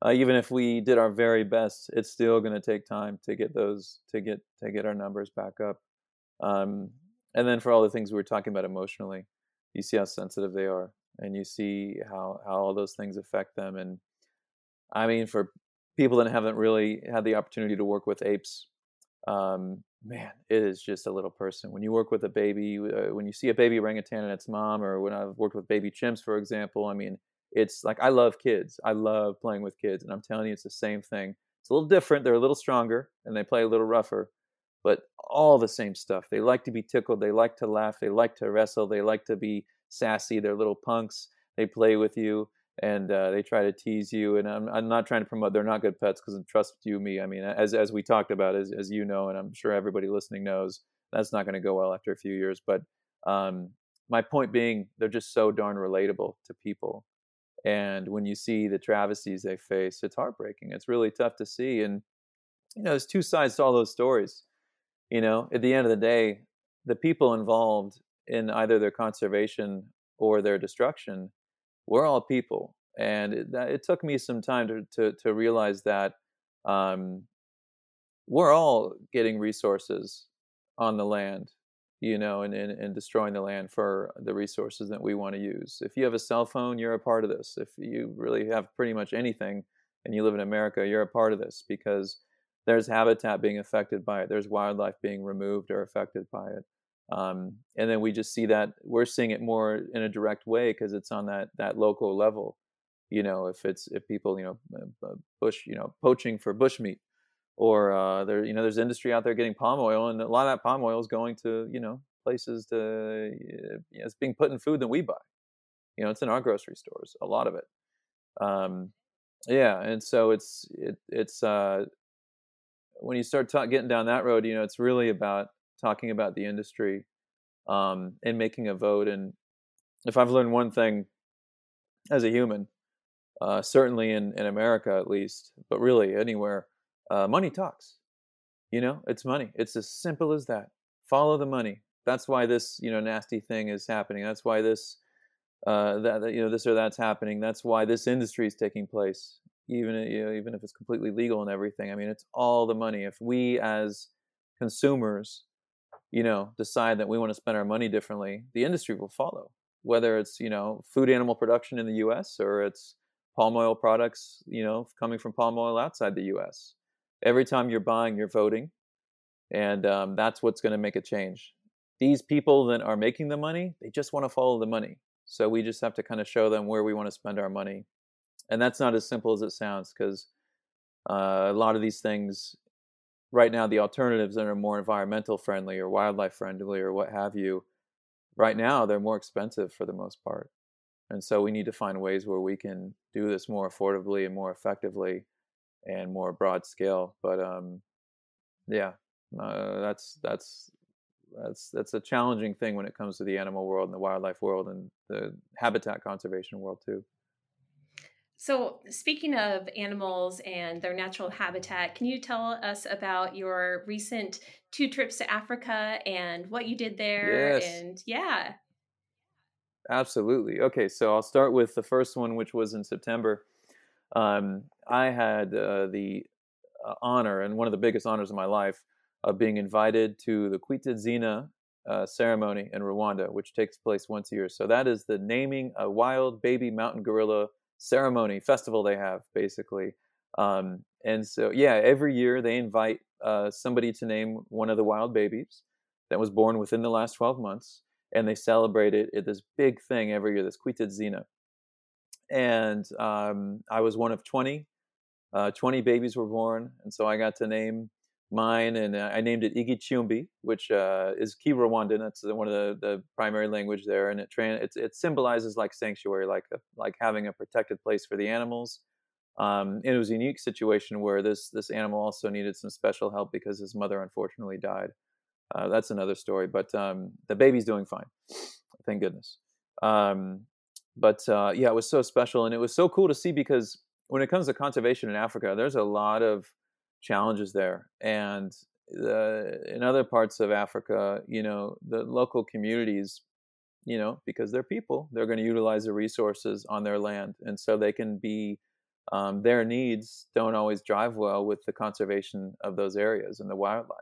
uh, even if we did our very best, it's still going to take time to get those, to get to get our numbers back up. Um, and then for all the things we were talking about emotionally, you see how sensitive they are, and you see how, how all those things affect them. And I mean, for people that haven't really had the opportunity to work with apes, um, man, it is just a little person. When you work with a baby, uh, when you see a baby orangutan and its mom, or when I've worked with baby chimps, for example, I mean, it's like, I love kids. I love playing with kids. And I'm telling you, it's the same thing. It's a little different. They're a little stronger and they play a little rougher, but all the same stuff. They like to be tickled. They like to laugh. They like to wrestle. They like to be sassy. They're little punks. They play with you and uh, they try to tease you. And I'm, I'm not trying to promote, they're not good pets, because trust you me, I mean, as as we talked about, as as you know, and I'm sure everybody listening knows, that's not going to go well after a few years. But um, my point being, they're just so darn relatable to people. And when you see the travesties they face, it's heartbreaking. It's really tough to see. And, you know, there's two sides to all those stories. You know, at the end of the day, the people involved in either their conservation or their destruction, we're all people. And it, it took me some time to, to, to realize that um, we're all getting resources on the land, you know, and, and, and destroying the land for the resources that we want to use. If you have a cell phone, you're a part of this. If you really have pretty much anything and you live in America, you're a part of this, because there's habitat being affected by it. There's wildlife being removed or affected by it. Um, and then we just see that we're seeing it more in a direct way because it's on that, that local level. You know, if it's, if people, you know, bush, you know, poaching for bushmeat, or, uh, there, you know, there's industry out there getting palm oil, and a lot of that palm oil is going to, you know, places to, you know, it's being put in food that we buy, you know, it's in our grocery stores, a lot of it. Um, yeah. And so it's, it, it's, uh, when you start ta- getting down that road, you know, it's really about talking about the industry um, and making a vote. And if I've learned one thing as a human, uh, certainly in, in America at least, but really anywhere, uh, money talks. You know, it's money. It's as simple as that. Follow the money. That's why this, you know, nasty thing is happening. That's why this, uh, that, you know, this or that's happening. That's why this industry is taking place. Even, you know, even if it's completely legal and everything, I mean, it's all the money. If we as consumers, you know, decide that we want to spend our money differently, the industry will follow. Whether it's, you know, food animal production in the U S or it's palm oil products, you know, coming from palm oil outside the U S. Every time you're buying, you're voting, and um, that's what's going to make a change. These people that are making the money, they just want to follow the money. So we just have to kind of show them where we want to spend our money. And that's not as simple as it sounds, because uh, a lot of these things right now, the alternatives that are more environmental friendly or wildlife friendly or what have you, right now, they're more expensive for the most part. And so we need to find ways where we can do this more affordably and more effectively and more broad scale. But um, yeah, uh, that's that's that's that's a challenging thing when it comes to the animal world and the wildlife world and the habitat conservation world too. So speaking of animals and their natural habitat, can you tell us about your recent two trips to Africa and what you did there? Yes. And yeah. Absolutely. Okay. So I'll start with the first one, which was in September. Um, I had uh, the uh, honor, and one of the biggest honors of my life, of being invited to the Kwita Izina uh, ceremony in Rwanda, which takes place once a year. So that is the naming a wild baby mountain gorilla ceremony festival they have, basically. Um, and so, yeah, every year they invite uh, somebody to name one of the wild babies that was born within the last twelve months. And they celebrate it at this big thing every year, this Kwita Izina. And um, I was one of twenty. Uh, twenty babies were born. And so I got to name mine, and I named it Igichumbi, which uh, is Kinyarwanda. That's one of the, the primary language there, and it, tra- it it symbolizes like sanctuary, like a, like having a protected place for the animals. Um, and it was a unique situation where this this animal also needed some special help because his mother unfortunately died. Uh, that's another story, but um, the baby's doing fine, thank goodness. Um, but uh, yeah, it was so special, and it was so cool to see, because when it comes to conservation in Africa, there's a lot of challenges there, and the, in other parts of Africa, you know, the local communities, you know, because they're people, they're going to utilize the resources on their land, and so they can be um, their needs don't always drive well with the conservation of those areas and the wildlife,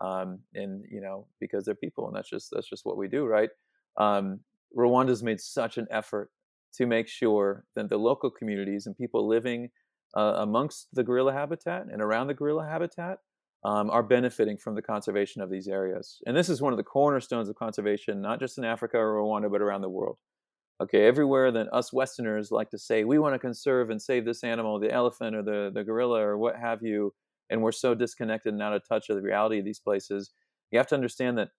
um, and you know, because they're people, and that's just that's just what we do, right? Um, Rwanda's made such an effort to make sure that the local communities and people living Uh, amongst the gorilla habitat and around the gorilla habitat um, are benefiting from the conservation of these areas. And this is one of the cornerstones of conservation, not just in Africa or Rwanda, but around the world. Okay, everywhere that us Westerners like to say, we want to conserve and save this animal, the elephant or the, the gorilla or what have you, and we're so disconnected and out of touch of the reality of these places, you have to understand that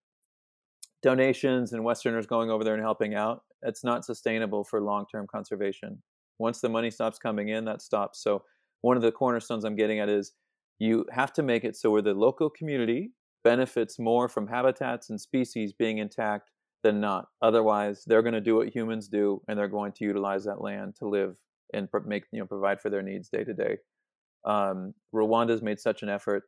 donations and Westerners going over there and helping out It's not sustainable for long-term conservation. Once the money stops coming in, that stops. So one of the cornerstones I'm getting at is you have to make it so where the local community benefits more from habitats and species being intact than not. Otherwise, they're going to do what humans do, and they're going to utilize that land to live and make, you know, provide for their needs day to day. Um, Rwanda's made such an effort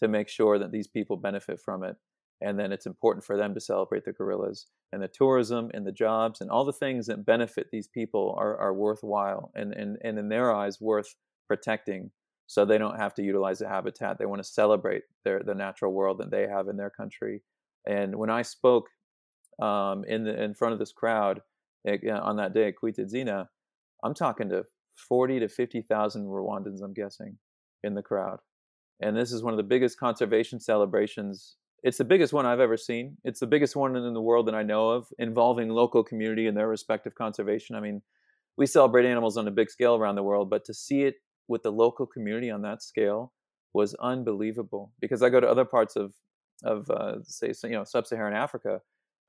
to make sure that these people benefit from it. And then it's important for them to celebrate the gorillas, and the tourism and the jobs and all the things that benefit these people are, are worthwhile and, and, and in their eyes worth protecting, so they don't have to utilize the habitat. They want to celebrate their the natural world that they have in their country. And when I spoke um, in the, in front of this crowd it, on that day at Kwita Izina, I'm talking to forty to fifty thousand Rwandans, I'm guessing, in the crowd. And this is one of the biggest conservation celebrations. It's the biggest one I've ever seen. It's the biggest one in the world that I know of, involving local community and their respective conservation. I mean, we celebrate animals on a big scale around the world, but to see it with the local community on that scale was unbelievable. Because I go to other parts of, of uh, say, you know, sub-Saharan Africa,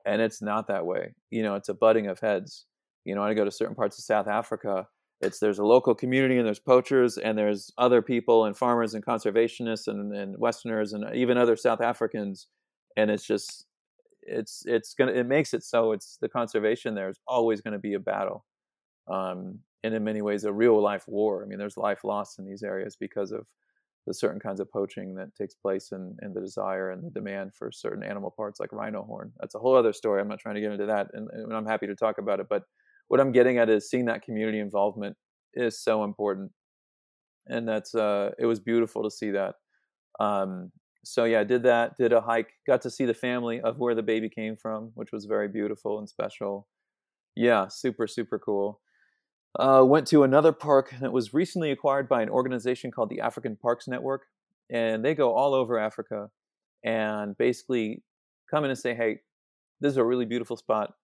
and it's not that way. You know, it's a butting of heads. You know, I go to certain parts of South Africa. It's there's a local community, and there's poachers, and there's other people and farmers and conservationists and, and Westerners and even other South Africans, and it's just it's it's gonna it makes it so it's the conservation there is always going to be a battle, um, and in many ways a real life war. I mean, there's life lost in these areas because of the certain kinds of poaching that takes place and, and the desire and the demand for certain animal parts like rhino horn. That's a whole other story. I'm not trying to get into that, and, and I'm happy to talk about it, but. What I'm getting at is seeing that community involvement is so important, and that's uh, it was beautiful to see that. Um, so yeah, I did that, did a hike, got to see the family of where the baby came from, which was very beautiful and special. Yeah, super super cool. Uh, went to another park that was recently acquired by an organization called the African Parks Network, and they go all over Africa and basically come in and say, hey, this is a really beautiful spot.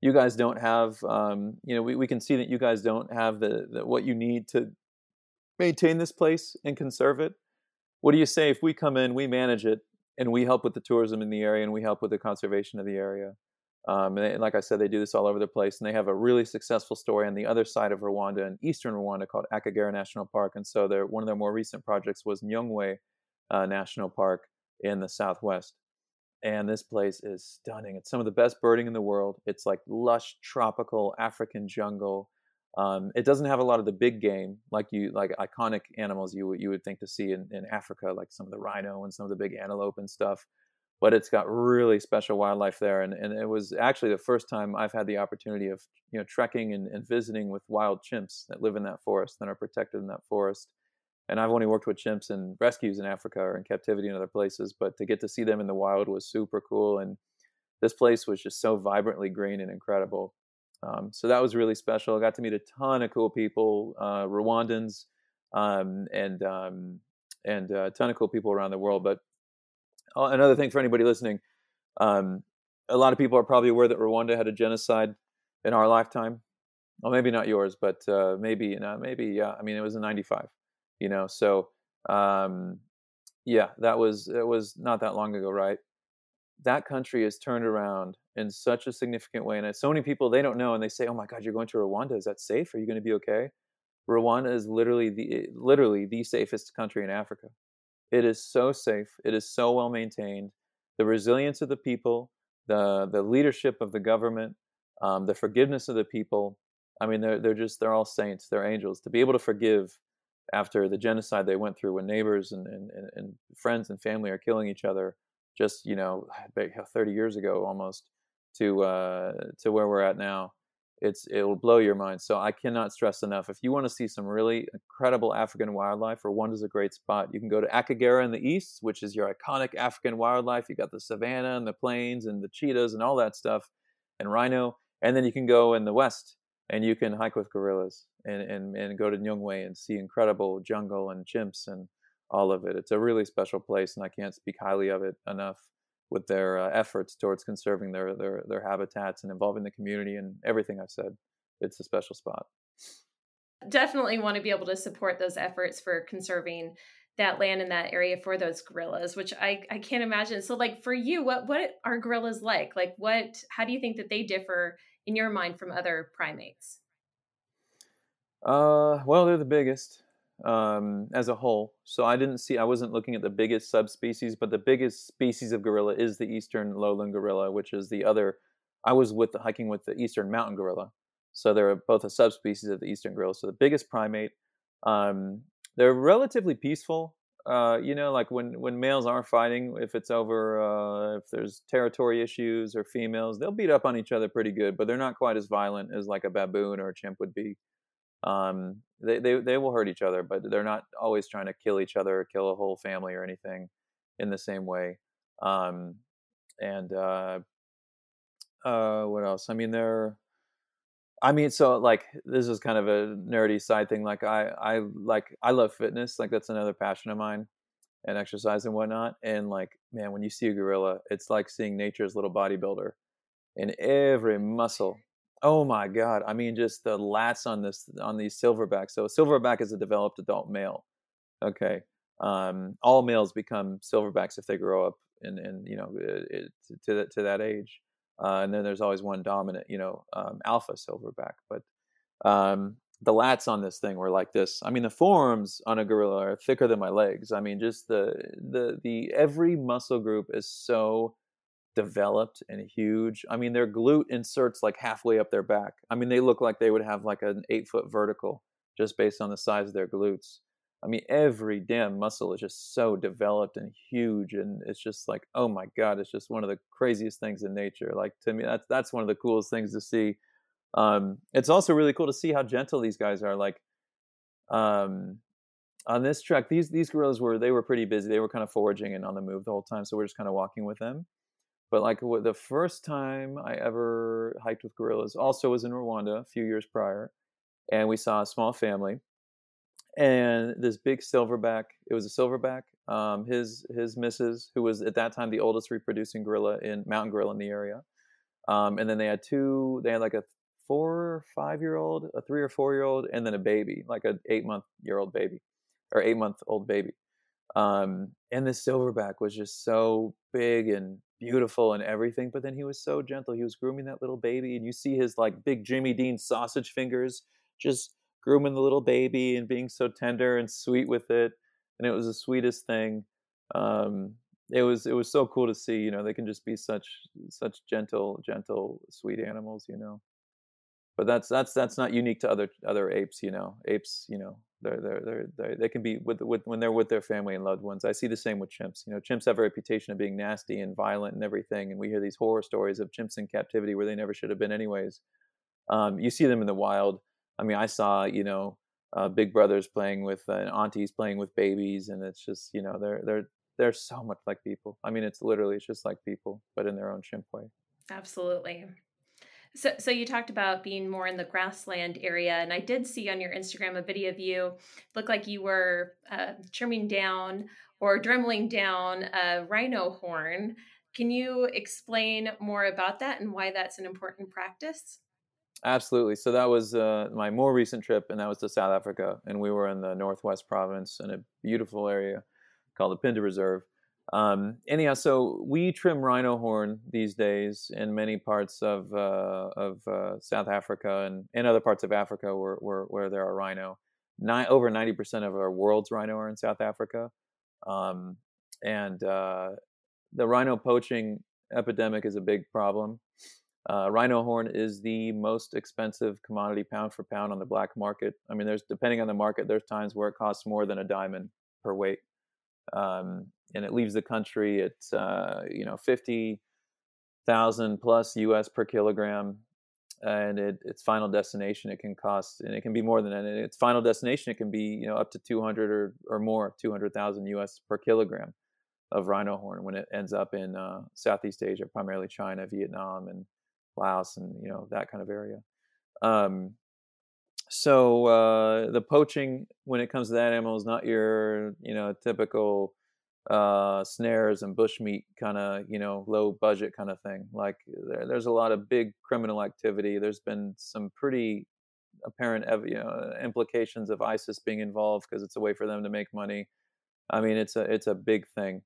You guys don't have, um, you know, we, we can see that you guys don't have the, the what you need to maintain this place and conserve it. What do you say if we come in, we manage it, and we help with the tourism in the area, and we help with the conservation of the area? Um, and they, like I said, they do this all over the place, and they have a really successful story on the other side of Rwanda, in eastern Rwanda, called Akagera National Park. And so their, one of their more recent projects was Nyungwe uh, National Park in the southwest. And this place is stunning. It's some of the best birding in the world. It's like lush, tropical African jungle. Um, it doesn't have a lot of the big game, like you, like iconic animals you would you would think to see in, in Africa, like some of the rhino and some of the big antelope and stuff. But it's got really special wildlife there. And, and it was actually the first time I've had the opportunity of, you know, trekking and, and visiting with wild chimps that live in that forest, that are protected in that forest. And I've only worked with chimps and rescues in Africa or in captivity in other places, but to get to see them in the wild was super cool. And this place was just so vibrantly green and incredible. Um, so that was really special. I got to meet a ton of cool people, uh, Rwandans, um, and um, and a ton of cool people around the world. But another thing for anybody listening, um, a lot of people are probably aware that Rwanda had a genocide in our lifetime. Well, maybe not yours, but uh, maybe, you know, maybe, yeah. I mean, it was in ninety-five. You know, so, um, yeah, that was, it was not that long ago, right? That country is turned around in such a significant way. And so many people, they don't know. And they say, oh my God, you're going to Rwanda. Is that safe? Are you going to be okay? Rwanda is literally the, literally the safest country in Africa. It is so safe. It is so well maintained. The resilience of the people, the, the leadership of the government, um, the forgiveness of the people. I mean, they're, they're just, they're all saints. They're angels. To be able to forgive after the genocide they went through, when neighbors and, and, and friends and family are killing each other, just, you know, thirty years ago almost, to uh, to where we're at now, it's it will blow your mind. So I cannot stress enough. If you want to see some really incredible African wildlife, Rwanda's a great spot. You can go to Akagera in the east, which is your iconic African wildlife. You got the savanna and the plains and the cheetahs and all that stuff, and rhino. And then you can go in the west, and you can hike with gorillas and, and, and go to Nyungwe and see incredible jungle and chimps and all of it. It's a really special place, and I can't speak highly of it enough with their uh, efforts towards conserving their, their, their habitats and involving the community and everything I've said. It's a special spot. Definitely want to be able to support those efforts for conserving that land in that area for those gorillas, which I, I can't imagine. So like for you, what, what are gorillas like? Like what, how do you think that they differ in your mind from other primates? Uh, well, they're the biggest um, as a whole. So I didn't see, I wasn't looking at the biggest subspecies, but the biggest species of gorilla is the eastern lowland gorilla, which is the other, I was with the, hiking with the eastern mountain gorilla. So they're both a subspecies of the eastern gorilla. So the biggest primate, um, they're relatively peaceful. Uh, you know, like when, when males are fighting, if it's over, uh, if there's territory issues or females, they'll beat up on each other pretty good, but they're not quite as violent as like a baboon or a chimp would be. Um, they, they, they will hurt each other, but they're not always trying to kill each other or kill a whole family or anything in the same way. Um, and, uh, uh, what else? I mean, they're, I mean, so like, this is kind of a nerdy side thing. Like I, I like, I love fitness. Like that's another passion of mine, and exercise and whatnot. And like, man, when you see a gorilla, it's like seeing nature's little bodybuilder in every muscle. Oh my God. I mean, just the lats on this, on these silverbacks. So a silverback is a developed adult male. Okay. Um, all males become silverbacks if they grow up and, and, you know, it, it, to that, to that age. Uh, and then there's always one dominant, you know, um, alpha silverback. But um, the lats on this thing were like this. I mean, the forearms on a gorilla are thicker than my legs. I mean, just the the the every muscle group is so developed and huge. I mean, their glute inserts like halfway up their back. I mean, they look like they would have like an eight foot vertical just based on the size of their glutes. I mean, every damn muscle is just so developed and huge, and it's just like, oh my God, it's just one of the craziest things in nature. Like to me, that's that's one of the coolest things to see. Um, it's also really cool to see how gentle these guys are. Like um, on this trek, these these gorillas were they were pretty busy. They were kind of foraging and on the move the whole time, so we're just kind of walking with them. But like the first time I ever hiked with gorillas, also was in Rwanda a few years prior, and we saw a small family. And this big silverback, it was a silverback, um, his his missus, who was at that time the oldest reproducing gorilla in mountain gorilla in the area. Um, and then they had two, they had like a four or five-year-old, a three or four-year-old, and then a baby, like an eight-month-year-old baby, or eight-month-old baby. Um, and this silverback was just so big and beautiful and everything, but then he was so gentle. He was grooming that little baby, and you see his like big Jimmy Dean sausage fingers just grooming the little baby and being so tender and sweet with it. And it was the sweetest thing. Um, it was, it was so cool to see, you know, they can just be such, such gentle, gentle, sweet animals, you know, but that's, that's, that's not unique to other, other apes, you know, apes, you know, they're, they're, they're, they're they can be with, with, when they're with their family and loved ones. I see the same with chimps, you know, chimps have a reputation of being nasty and violent and everything. And we hear these horror stories of chimps in captivity where they never should have been anyways. Um, you see them in the wild. I mean, I saw, you know, uh, big brothers playing with uh, and aunties playing with babies, and it's just, you know, they're they're they're so much like people. I mean, it's literally it's just like people, but in their own chimp way. Absolutely. So, so you talked about being more in the grassland area, and I did see on your Instagram a video of you. Looked like you were uh, trimming down or dremeling down a rhino horn. Can you explain more about that and why that's an important practice? Absolutely. So that was uh, my more recent trip, and that was to South Africa. And we were in the Northwest Province in a beautiful area called the Pinda Reserve. Um, anyhow, so we trim rhino horn these days in many parts of uh, of uh, South Africa and, and other parts of Africa where where, where there are rhino. Nine, over ninety percent of our world's rhino are in South Africa. Um, and uh, the rhino poaching epidemic is a big problem. Uh, rhino horn is the most expensive commodity pound for pound on the black market. I mean, there's depending on the market, there's times where it costs more than a diamond per weight. Um, and it leaves the country at, uh, you know, fifty thousand plus U S per kilogram. And it, its final destination, it can cost, and it can be more than that. And its final destination, it can be, you know, up to two hundred or, or more, two hundred thousand U S per kilogram of rhino horn when it ends up in uh, Southeast Asia, primarily China, Vietnam, and Laos, and you know, that kind of area. Um, so uh, the poaching when it comes to that animal is not your you know typical uh, snares and bushmeat kind of you know low budget kind of thing. Like there, there's a lot of big criminal activity. There's been some pretty apparent you know implications of ISIS being involved because it's a way for them to make money. I mean, it's a it's a big thing.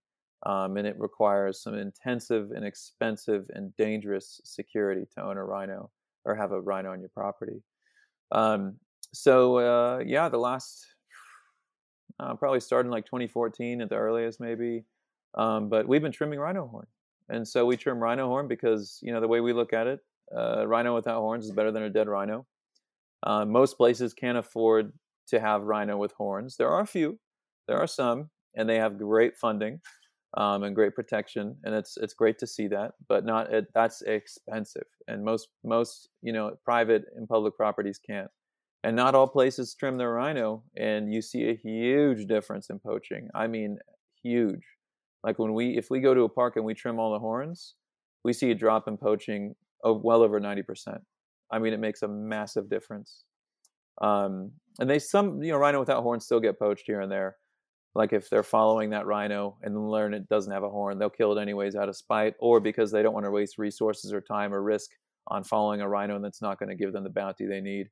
Um, and it requires some intensive and expensive and dangerous security to own a rhino. or have a rhino on your property. Um, so, uh, yeah, the last, uh, probably started in like twenty fourteen at the earliest maybe. Um, but we've been trimming rhino horn. And so we trim rhino horn because, you know, the way we look at it, uh, rhino without horns is better than a dead rhino. Uh, most places can't afford to have rhino with horns. There are a few, there are some, and they have great funding, um, and great protection. And it's, it's great to see that, but not, it, that's expensive. And most, most, you know, private and public properties can't, and not all places trim their rhino. And you see a huge difference in poaching. I mean, huge. Like when we, if we go to a park and we trim all the horns, we see a drop in poaching of well over ninety percent. I mean, it makes a massive difference. Um, and they, some, you know, rhino without horns still get poached here and there. Like if they're following that rhino and learn it doesn't have a horn, they'll kill it anyways out of spite, or because they don't want to waste resources or time or risk on following a rhino that's not going to give them the bounty they need.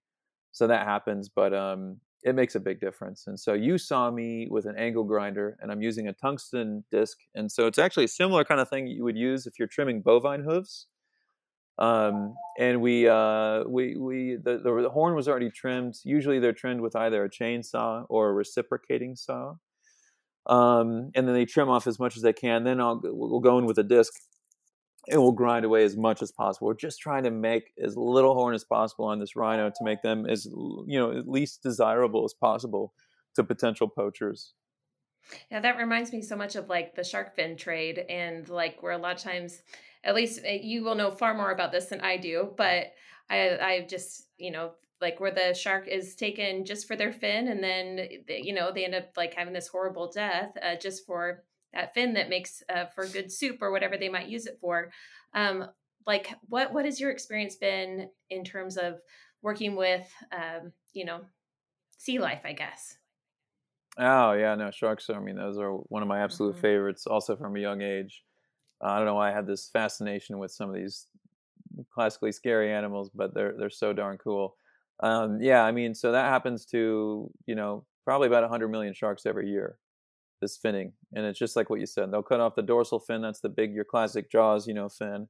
So that happens, but um, it makes a big difference. And so you saw me with an angle grinder, and I'm using a tungsten disc. And so it's actually a similar kind of thing you would use if you're trimming bovine hooves. Um, and we, uh, we, we, the, the horn was already trimmed. Usually they're trimmed with either a chainsaw or a reciprocating saw. Um, and then they trim off as much as they can. Then I'll, we'll go in with a disc and we'll grind away as much as possible. We're just trying to make as little horn as possible on this rhino to make them as, you know, at least desirable as possible to potential poachers. Yeah, that reminds me so much of like the shark fin trade, and like where a lot of times, at least you will know far more about this than I do, but I, I just, you know, like where the shark is taken just for their fin, and then, you know, they end up like having this horrible death uh, just for that fin that makes uh, for good soup or whatever they might use it for. Um, like what, what has your experience been in terms of working with, um, you know, sea life, I guess? Oh yeah, no, sharks, I mean, those are one of my absolute mm-hmm. favorites, also from a young age. Uh, I don't know why I had this fascination with some of these classically scary animals, but they're they're so darn cool. Um, yeah, I mean, so that happens to, you know, probably about one hundred million sharks every year, this finning. And it's just like what you said. They'll cut off the dorsal fin. That's the big, your classic Jaws, you know, fin.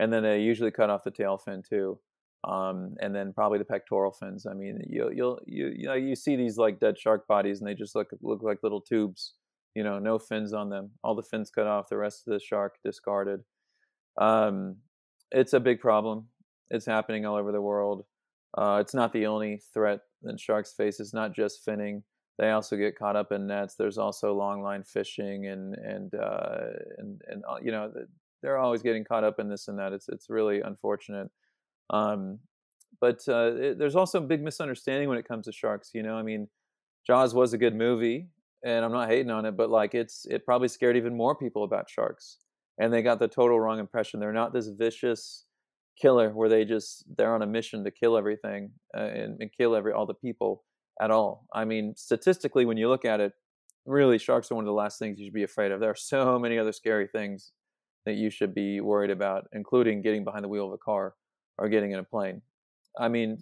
And then they usually cut off the tail fin too. Um, and then probably the pectoral fins. I mean, you'll, you'll, you, you know, you see these like dead shark bodies and they just look, look like little tubes, you know, no fins on them, all the fins cut off, the rest of the shark discarded. Um, it's a big problem. It's happening all over the world. Uh, it's not the only threat that sharks face. It's not just finning. They also get caught up in nets. There's also longline fishing and, and, uh, and, and, you know, they're always getting caught up in this and that. It's, it's really unfortunate. Um, but, uh, it, there's also a big misunderstanding when it comes to sharks, you know, I mean, Jaws was a good movie and I'm not hating on it, but like, it's, it probably scared even more people about sharks, and they got the total wrong impression. They're not this vicious killer where they just, they're on a mission to kill everything uh, and, and kill every, all the people at all. I mean, statistically, when you look at it, really sharks are one of the last things you should be afraid of. There are so many other scary things that you should be worried about, including getting behind the wheel of a car or getting in a plane. I mean,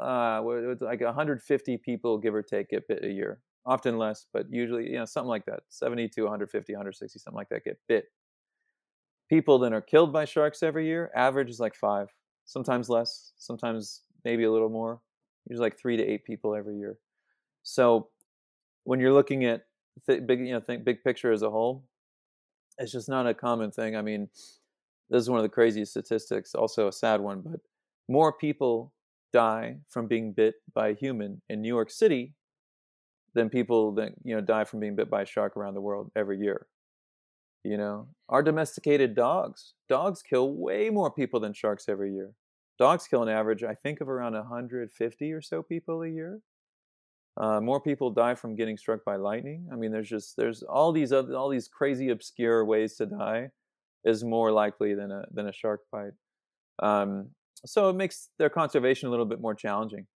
uh, it's like one hundred fifty people, give or take, get bit a year. Often less, but usually, you know, something like that. seventy to one hundred fifty, one hundred sixty, something like that, get bit. People that are killed by sharks every year, average is like five, sometimes less, sometimes maybe a little more. Usually like three to eight people every year. So when you're looking at th- big, you know, think big picture as a whole, it's just not a common thing. I mean, this is one of the craziest statistics, also a sad one, but more people die from being bit by a human in New York City than people that, you know, die from being bit by a shark around the world every year. You know, our domesticated dogs, dogs kill way more people than sharks every year. Dogs kill an average, I think, of around one hundred fifty or so people a year. Uh, more people die from getting struck by lightning. I mean, there's just, there's all these other, all these crazy obscure ways to die is more likely than a than a shark bite. Um, so it makes their conservation a little bit more challenging.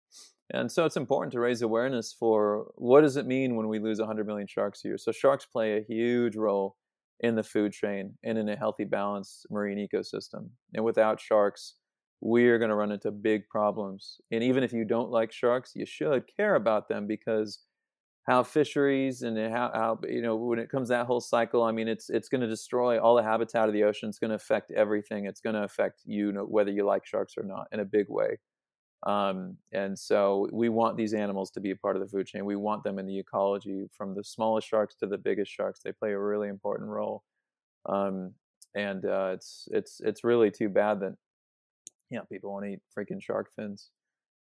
And so it's important to raise awareness for what does it mean when we lose one hundred million sharks a year. So sharks play a huge role in the food chain and in a healthy, balanced marine ecosystem. And without sharks, we're going to run into big problems. And even if you don't like sharks, you should care about them, because how fisheries and how, how, you know, when it comes to that whole cycle, I mean, it's it's going to destroy all the habitat of the ocean. It's going to affect everything. It's going to affect you, you know, whether you like sharks or not, in a big way. Um, and so we want these animals to be a part of the food chain. We want them in the ecology, from the smallest sharks to the biggest sharks. They play a really important role. Um, and uh, it's it's it's really too bad that, you know, people want to eat freaking shark fins.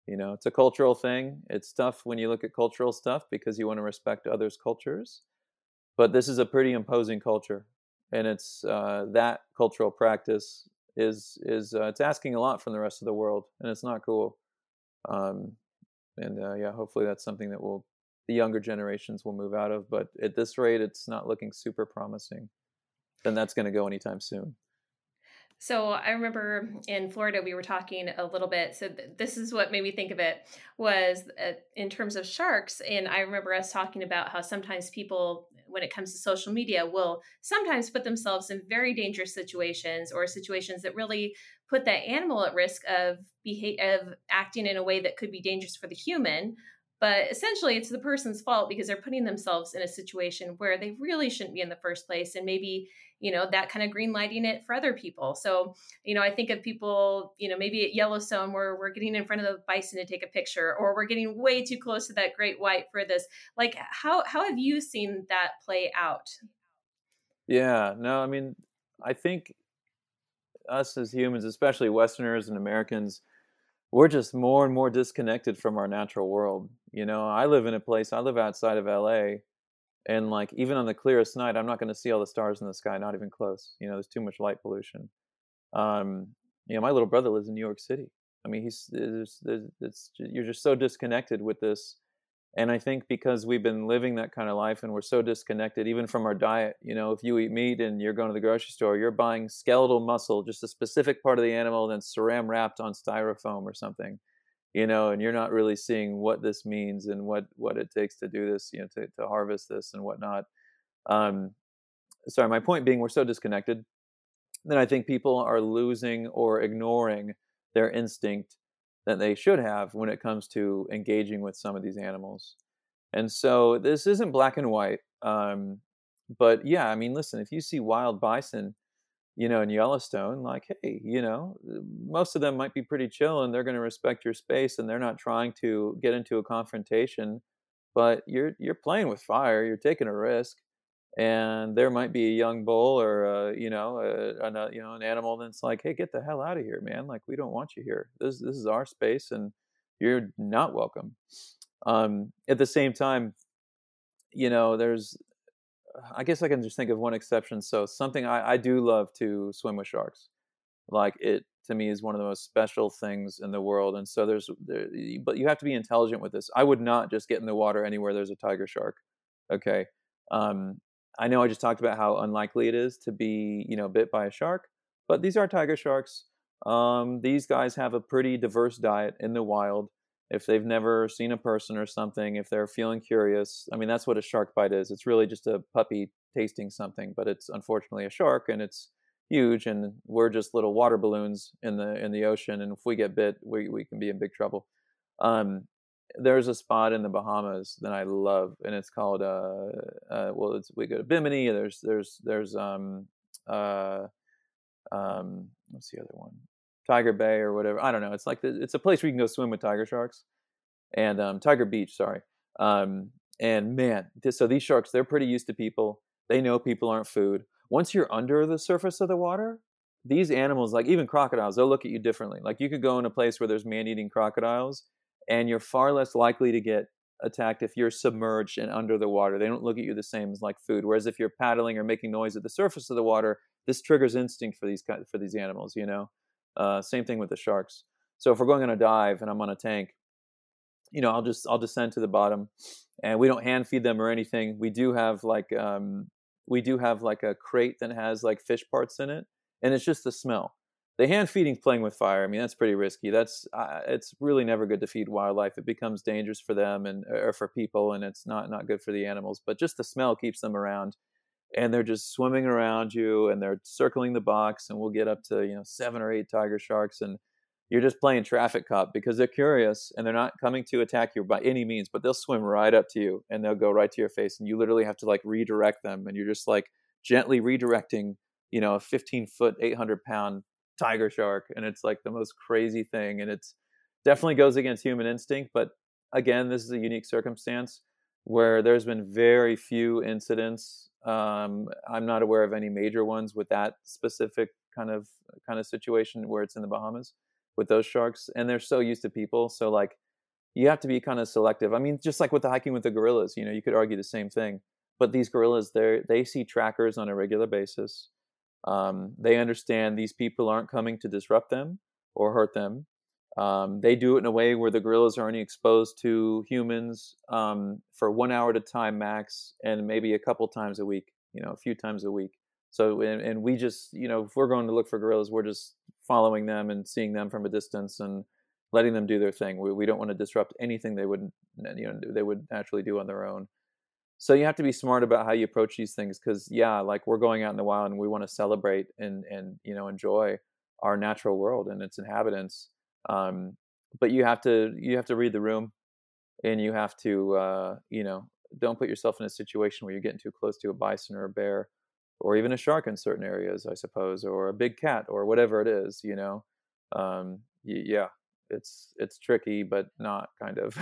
You know, it's a cultural thing. It's tough when you look at cultural stuff because you want to respect others' cultures. But this is a pretty imposing culture, and it's uh, that cultural practice is is uh, it's asking a lot from the rest of the world, and it's not cool. Um, and uh, yeah, hopefully that's something that will the younger generations will move out of. But at this rate, it's not looking super promising, and that's going to go anytime soon. So I remember in Florida, we were talking a little bit. So th- this is what made me think of it was uh, in terms of sharks. And I remember us talking about how sometimes people, when it comes to social media, will sometimes put themselves in very dangerous situations or situations that really put that animal at risk of beha- of acting in a way that could be dangerous for the human. But essentially, it's the person's fault because they're putting themselves in a situation where they really shouldn't be in the first place. And maybe, you know, that kind of green lighting it for other people. So, you know, I think of people, you know, maybe at Yellowstone where we're getting in front of the bison to take a picture, or we're getting way too close to that great white for this. Like, how how have you seen that play out? Yeah, no, I mean, I think us as humans, especially Westerners and Americans, we're just more and more disconnected from our natural world. You know, I live in a place, I live outside of L A, and like, even on the clearest night, I'm not going to see all the stars in the sky, not even close. You know, there's too much light pollution. Um, you know, my little brother lives in New York City. I mean, he's, there's, there's, it's, you're just so disconnected with this. And I think because we've been living that kind of life and we're so disconnected, even from our diet, you know, if you eat meat and you're going to the grocery store, you're buying skeletal muscle, just a specific part of the animal, then saran wrapped on styrofoam or something, you know, and you're not really seeing what this means and what, what it takes to do this, you know, to, to harvest this and whatnot. Um, sorry, my point being, we're so disconnected that I think people are losing or ignoring their instinct that they should have when it comes to engaging with some of these animals. And so this isn't black and white. Um, but yeah, I mean, listen, if you see wild bison, you know, in Yellowstone, like, hey, you know, most of them might be pretty chill and they're going to respect your space and they're not trying to get into a confrontation, but you're, you're playing with fire, you're taking a risk. And there might be a young bull or, uh, you know, a, a, you know, an animal that's like, hey, get the hell out of here, man. Like, we don't want you here. This this is our space and you're not welcome. Um, at the same time, you know, there's, I guess I can just think of one exception. So something I, I do love to swim with sharks. Like, it, to me, is one of the most special things in the world. And so there's, there, but you have to be intelligent with this. I would not just get in the water anywhere there's a tiger shark. Okay. Um, I know I just talked about how unlikely it is to be, you know, bit by a shark, but these are tiger sharks. Um, these guys have a pretty diverse diet in the wild. If they've never seen a person or something, if they're feeling curious, I mean, that's what a shark bite is. It's really just a puppy tasting something, but it's unfortunately a shark and it's huge. And we're just little water balloons in the, in the ocean. And if we get bit, we, we can be in big trouble. Um, There's a spot in the Bahamas that I love, and it's called uh, uh well, it's, we go to Bimini. There's there's there's um uh um what's the other one? Tiger Bay or whatever. I don't know. It's like the, it's a place where you can go swim with tiger sharks, and um, Tiger Beach. Sorry. Um, and man, so these sharks, they're pretty used to people. They know people aren't food. Once you're under the surface of the water, these animals, like even crocodiles, they'll look at you differently. Like you could go in a place where there's man-eating crocodiles, and you're far less likely to get attacked if you're submerged and under the water. They don't look at you the same as like food. Whereas if you're paddling or making noise at the surface of the water, this triggers instinct for these for these animals. You know, uh, same thing with the sharks. So if we're going on a dive and I'm on a tank, you know, I'll just I'll descend to the bottom, and we don't hand feed them or anything. We do have like um, we do have like a crate that has like fish parts in it, and it's just the smell. The hand feeding's playing with fire. I mean, that's pretty risky. That's uh, it's really never good to feed wildlife. It becomes dangerous for them and or for people, and it's not not good for the animals. But just the smell keeps them around, and they're just swimming around you, and they're circling the box. And we'll get up to, you know, seven or eight tiger sharks, and you're just playing traffic cop because they're curious and they're not coming to attack you by any means, but they'll swim right up to you and they'll go right to your face and you literally have to like redirect them. And you're just like gently redirecting, you know, a fifteen foot, eight hundred pound tiger shark. And it's like the most crazy thing. And it's definitely goes against human instinct. But again, this is a unique circumstance where there's been very few incidents. Um, I'm not aware of any major ones with that specific kind of kind of situation where it's in the Bahamas with those sharks, and they're so used to people. So like you have to be kind of selective. I mean, just like with the hiking with the gorillas, you know, you could argue the same thing, but these gorillas, they they see trackers on a regular basis. Um, they understand these people aren't coming to disrupt them or hurt them. Um, they do it in a way where the gorillas are only exposed to humans um, for one hour at a time max, and maybe a couple times a week, you know, a few times a week. So, and, and we just, you know, if we're going to look for gorillas, we're just following them and seeing them from a distance and letting them do their thing. We, we don't want to disrupt anything they would, you know, they would naturally do on their own. So you have to be smart about how you approach these things, because yeah, like we're going out in the wild and we want to celebrate and and you know enjoy our natural world and its inhabitants. Um, but you have to you have to read the room, and you have to uh, you know don't put yourself in a situation where you're getting too close to a bison or a bear, or even a shark in certain areas, I suppose, or a big cat or whatever it is. You know, um, yeah, it's it's tricky, but not kind of.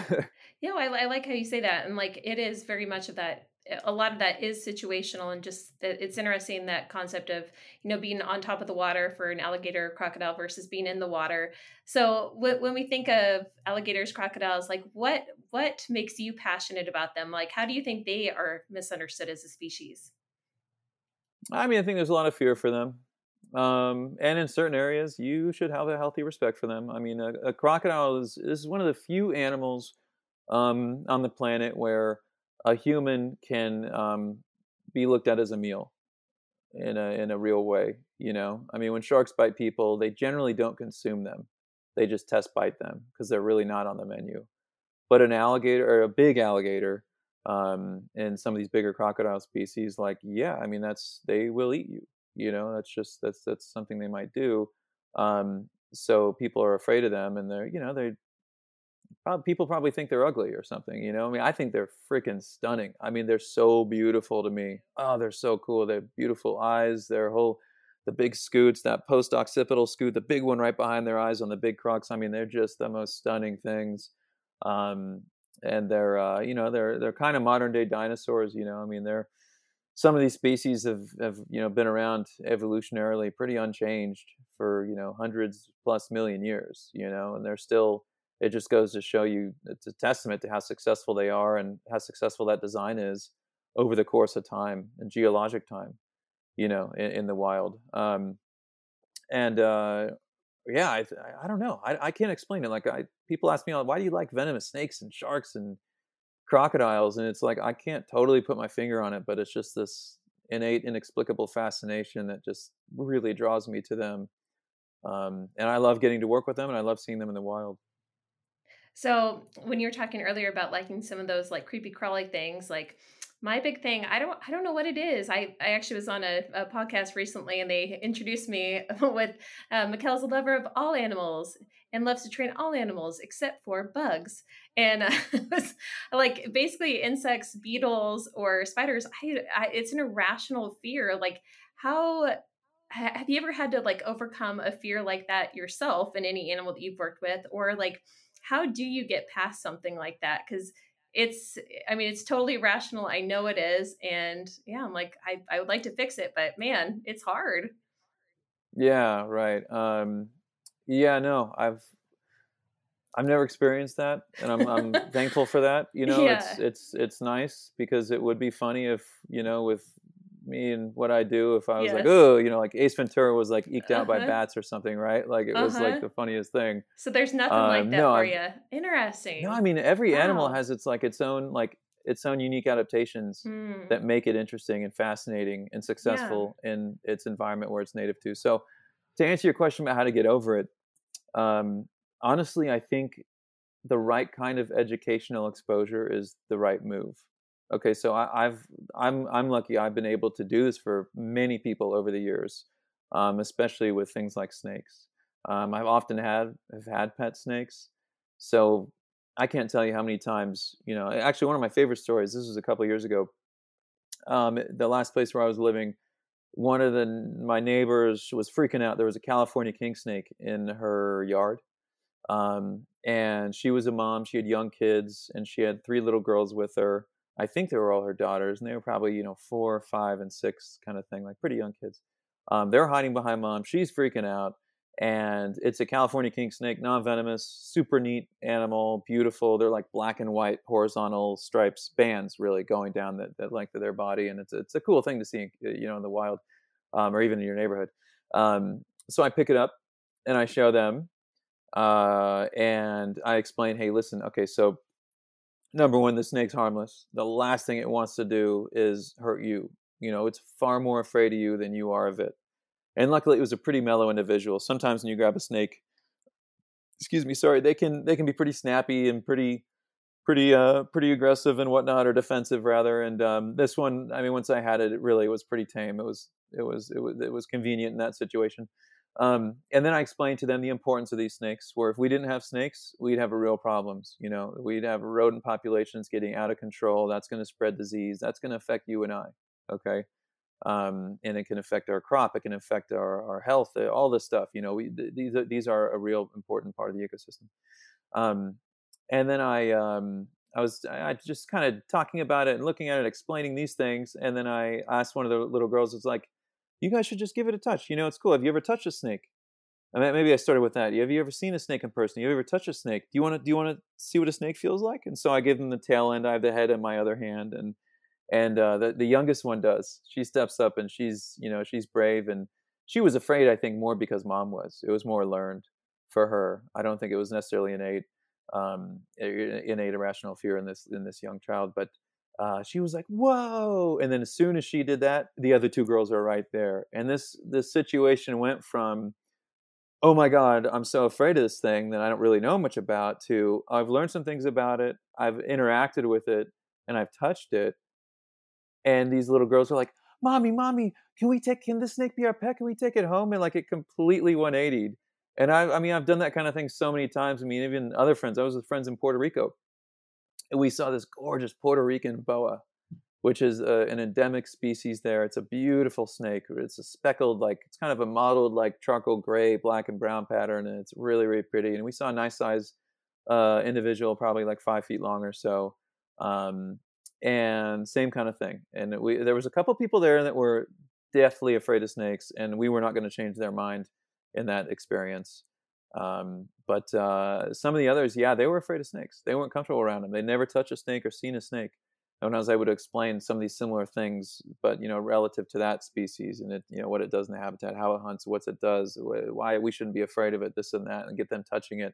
Yeah, I, I like how you say that, and like it is very much of that. A lot of that is situational, and just it's interesting that concept of, you know, being on top of the water for an alligator or crocodile versus being in the water. So when we think of alligators, crocodiles, like what, what makes you passionate about them? Like, how do you think they are misunderstood as a species? I mean, I think there's a lot of fear for them. Um, and in certain areas, you should have a healthy respect for them. I mean, a, a crocodile is, is one of the few animals um, on the planet where a human can um, be looked at as a meal in a in a real way. You know, I mean, when sharks bite people, they generally don't consume them; they just test bite them because they're really not on the menu. But an alligator or a big alligator, um, and some of these bigger crocodile species, like yeah, I mean, that's they will eat you. You know, that's just that's that's something they might do. Um, so people are afraid of them, and they're you know they. People probably think they're ugly or something, you know? I mean, I think they're freaking stunning. I mean, they're so beautiful to me. Oh, they're so cool. They have beautiful eyes, their whole, the big scoots, that post-occipital scoot, the big one right behind their eyes on the big crocs. I mean, they're just the most stunning things. Um, and they're, uh, you know, they're they're kind of modern-day dinosaurs, you know? I mean, they're, some of these species have, have, you know, been around evolutionarily pretty unchanged for, you know, hundreds plus million years, you know? And they're still... It just goes to show you, it's a testament to how successful they are and how successful that design is over the course of time and geologic time, you know, in, in the wild. Um, and uh, yeah, I, I don't know. I, I can't explain it. Like I, people ask me, why do you like venomous snakes and sharks and crocodiles? And it's like, I can't totally put my finger on it, but it's just this innate, inexplicable fascination that just really draws me to them. Um, and I love getting to work with them and I love seeing them in the wild. So when you were talking earlier about liking some of those like creepy crawly things, like my big thing, I don't, I don't know what it is. I, I actually was on a, a podcast recently and they introduced me with uh, Mikkel's a lover of all animals and loves to train all animals except for bugs. And uh, like basically insects, beetles, or spiders. I, I, it's an irrational fear. Like how, have you ever had to like overcome a fear like that yourself in any animal that you've worked with, or like, how do you get past something like that? Because it's, I mean, it's totally rational. I know it is. And yeah, I'm like, I, I would like to fix it, but man, it's hard. Yeah. Right. Um, yeah, no, I've, I've never experienced that. And I'm, I'm thankful for that. You know, yeah. it's, it's, it's nice because it would be funny if, you know, with me and what I do, if I was yes. like, oh, you know, like Ace Ventura was like eked out uh-huh. by bats or something, right? Like it uh-huh. was like the funniest thing. So there's nothing um, like that no, for I've, you. Interesting. No, I mean, every wow. animal has its like its own, like its own unique adaptations mm. that make it interesting and fascinating and successful yeah. in its environment where it's native to. So to answer your question about how to get over it, um, honestly, I think the right kind of educational exposure is the right move. Okay, so I, I've I'm I'm lucky. I've been able to do this for many people over the years, um, especially with things like snakes. Um, I've often had have had pet snakes, so I can't tell you how many times. You know, actually, one of my favorite stories. This was a couple of years ago. Um, the last place where I was living, one of the my neighbors was freaking out. There was a California king snake in her yard, um, and she was a mom. She had young kids, and she had three little girls with her. I think they were all her daughters, and they were probably, you know, four, five, and six kind of thing, like pretty young kids. Um, they're hiding behind mom. She's freaking out. And it's a California king snake, non-venomous, super neat animal, beautiful. They're like black and white horizontal stripes, bands really going down the, the length of their body. And it's it's a cool thing to see, you know, in the wild, um, or even in your neighborhood. Um, so I pick it up and I show them, uh, and I explain, hey, listen, okay, so number one, the snake's harmless. The last thing it wants to do is hurt you. You know, it's far more afraid of you than you are of it. And luckily, it was a pretty mellow individual. Sometimes when you grab a snake, excuse me, sorry, they can they can be pretty snappy and pretty, pretty, uh, pretty aggressive and whatnot, or defensive rather. And um, this one, I mean, once I had it, it really was pretty tame. It was it was it was it was convenient in that situation. Um, and then I explained to them the importance of these snakes. Where if we didn't have snakes, we'd have a real problems. You know, we'd have rodent populations getting out of control. That's going to spread disease. That's going to affect you and I. Okay. Um, and it can affect our crop. It can affect our, our health, all this stuff. You know, we, th- these are, these are a real important part of the ecosystem. Um, and then I, um, I was I just kind of talking about it and looking at it, explaining these things. And then I asked one of the little girls, it's like, you guys should just give it a touch. You know, it's cool. Have you ever touched a snake? I mean, maybe I started with that. Have you ever seen a snake in person? Have you ever touched a snake? Do you want to, do you want to see what a snake feels like? And so I give them the tail end. I have the head in my other hand, and And uh, the, the youngest one does. She steps up and she's, you know, she's brave. And she was afraid, I think, more because mom was. It was more learned for her. I don't think it was necessarily innate, um, innate irrational fear in this in this young child. But uh, she was like, whoa. And then as soon as she did that, the other two girls are right there. And this this situation went from, oh my God, I'm so afraid of this thing that I don't really know much about, to I've learned some things about it. I've interacted with it and I've touched it. And these little girls were like, mommy, mommy, can we take, can this snake be our pet? Can we take it home? And like it completely one eightied. And I, I mean, I've done that kind of thing so many times. I mean, even other friends, I was with friends in Puerto Rico and we saw this gorgeous Puerto Rican boa, which is a, an endemic species there. It's a beautiful snake. It's a speckled, like it's kind of a mottled, like charcoal gray, black and brown pattern. And it's really, really pretty. And we saw a nice size uh, individual, probably like five feet long or so. Um, And same kind of thing. And we, there was a couple people there that were deathly afraid of snakes, and we were not going to change their mind in that experience. Um, but uh, some of the others, yeah, they were afraid of snakes. They weren't comfortable around them. They never touched a snake or seen a snake. And I was able to explain some of these similar things, but you know, relative to that species and it, you know, what it does in the habitat, how it hunts, what it does, why we shouldn't be afraid of it, this and that, and get them touching it.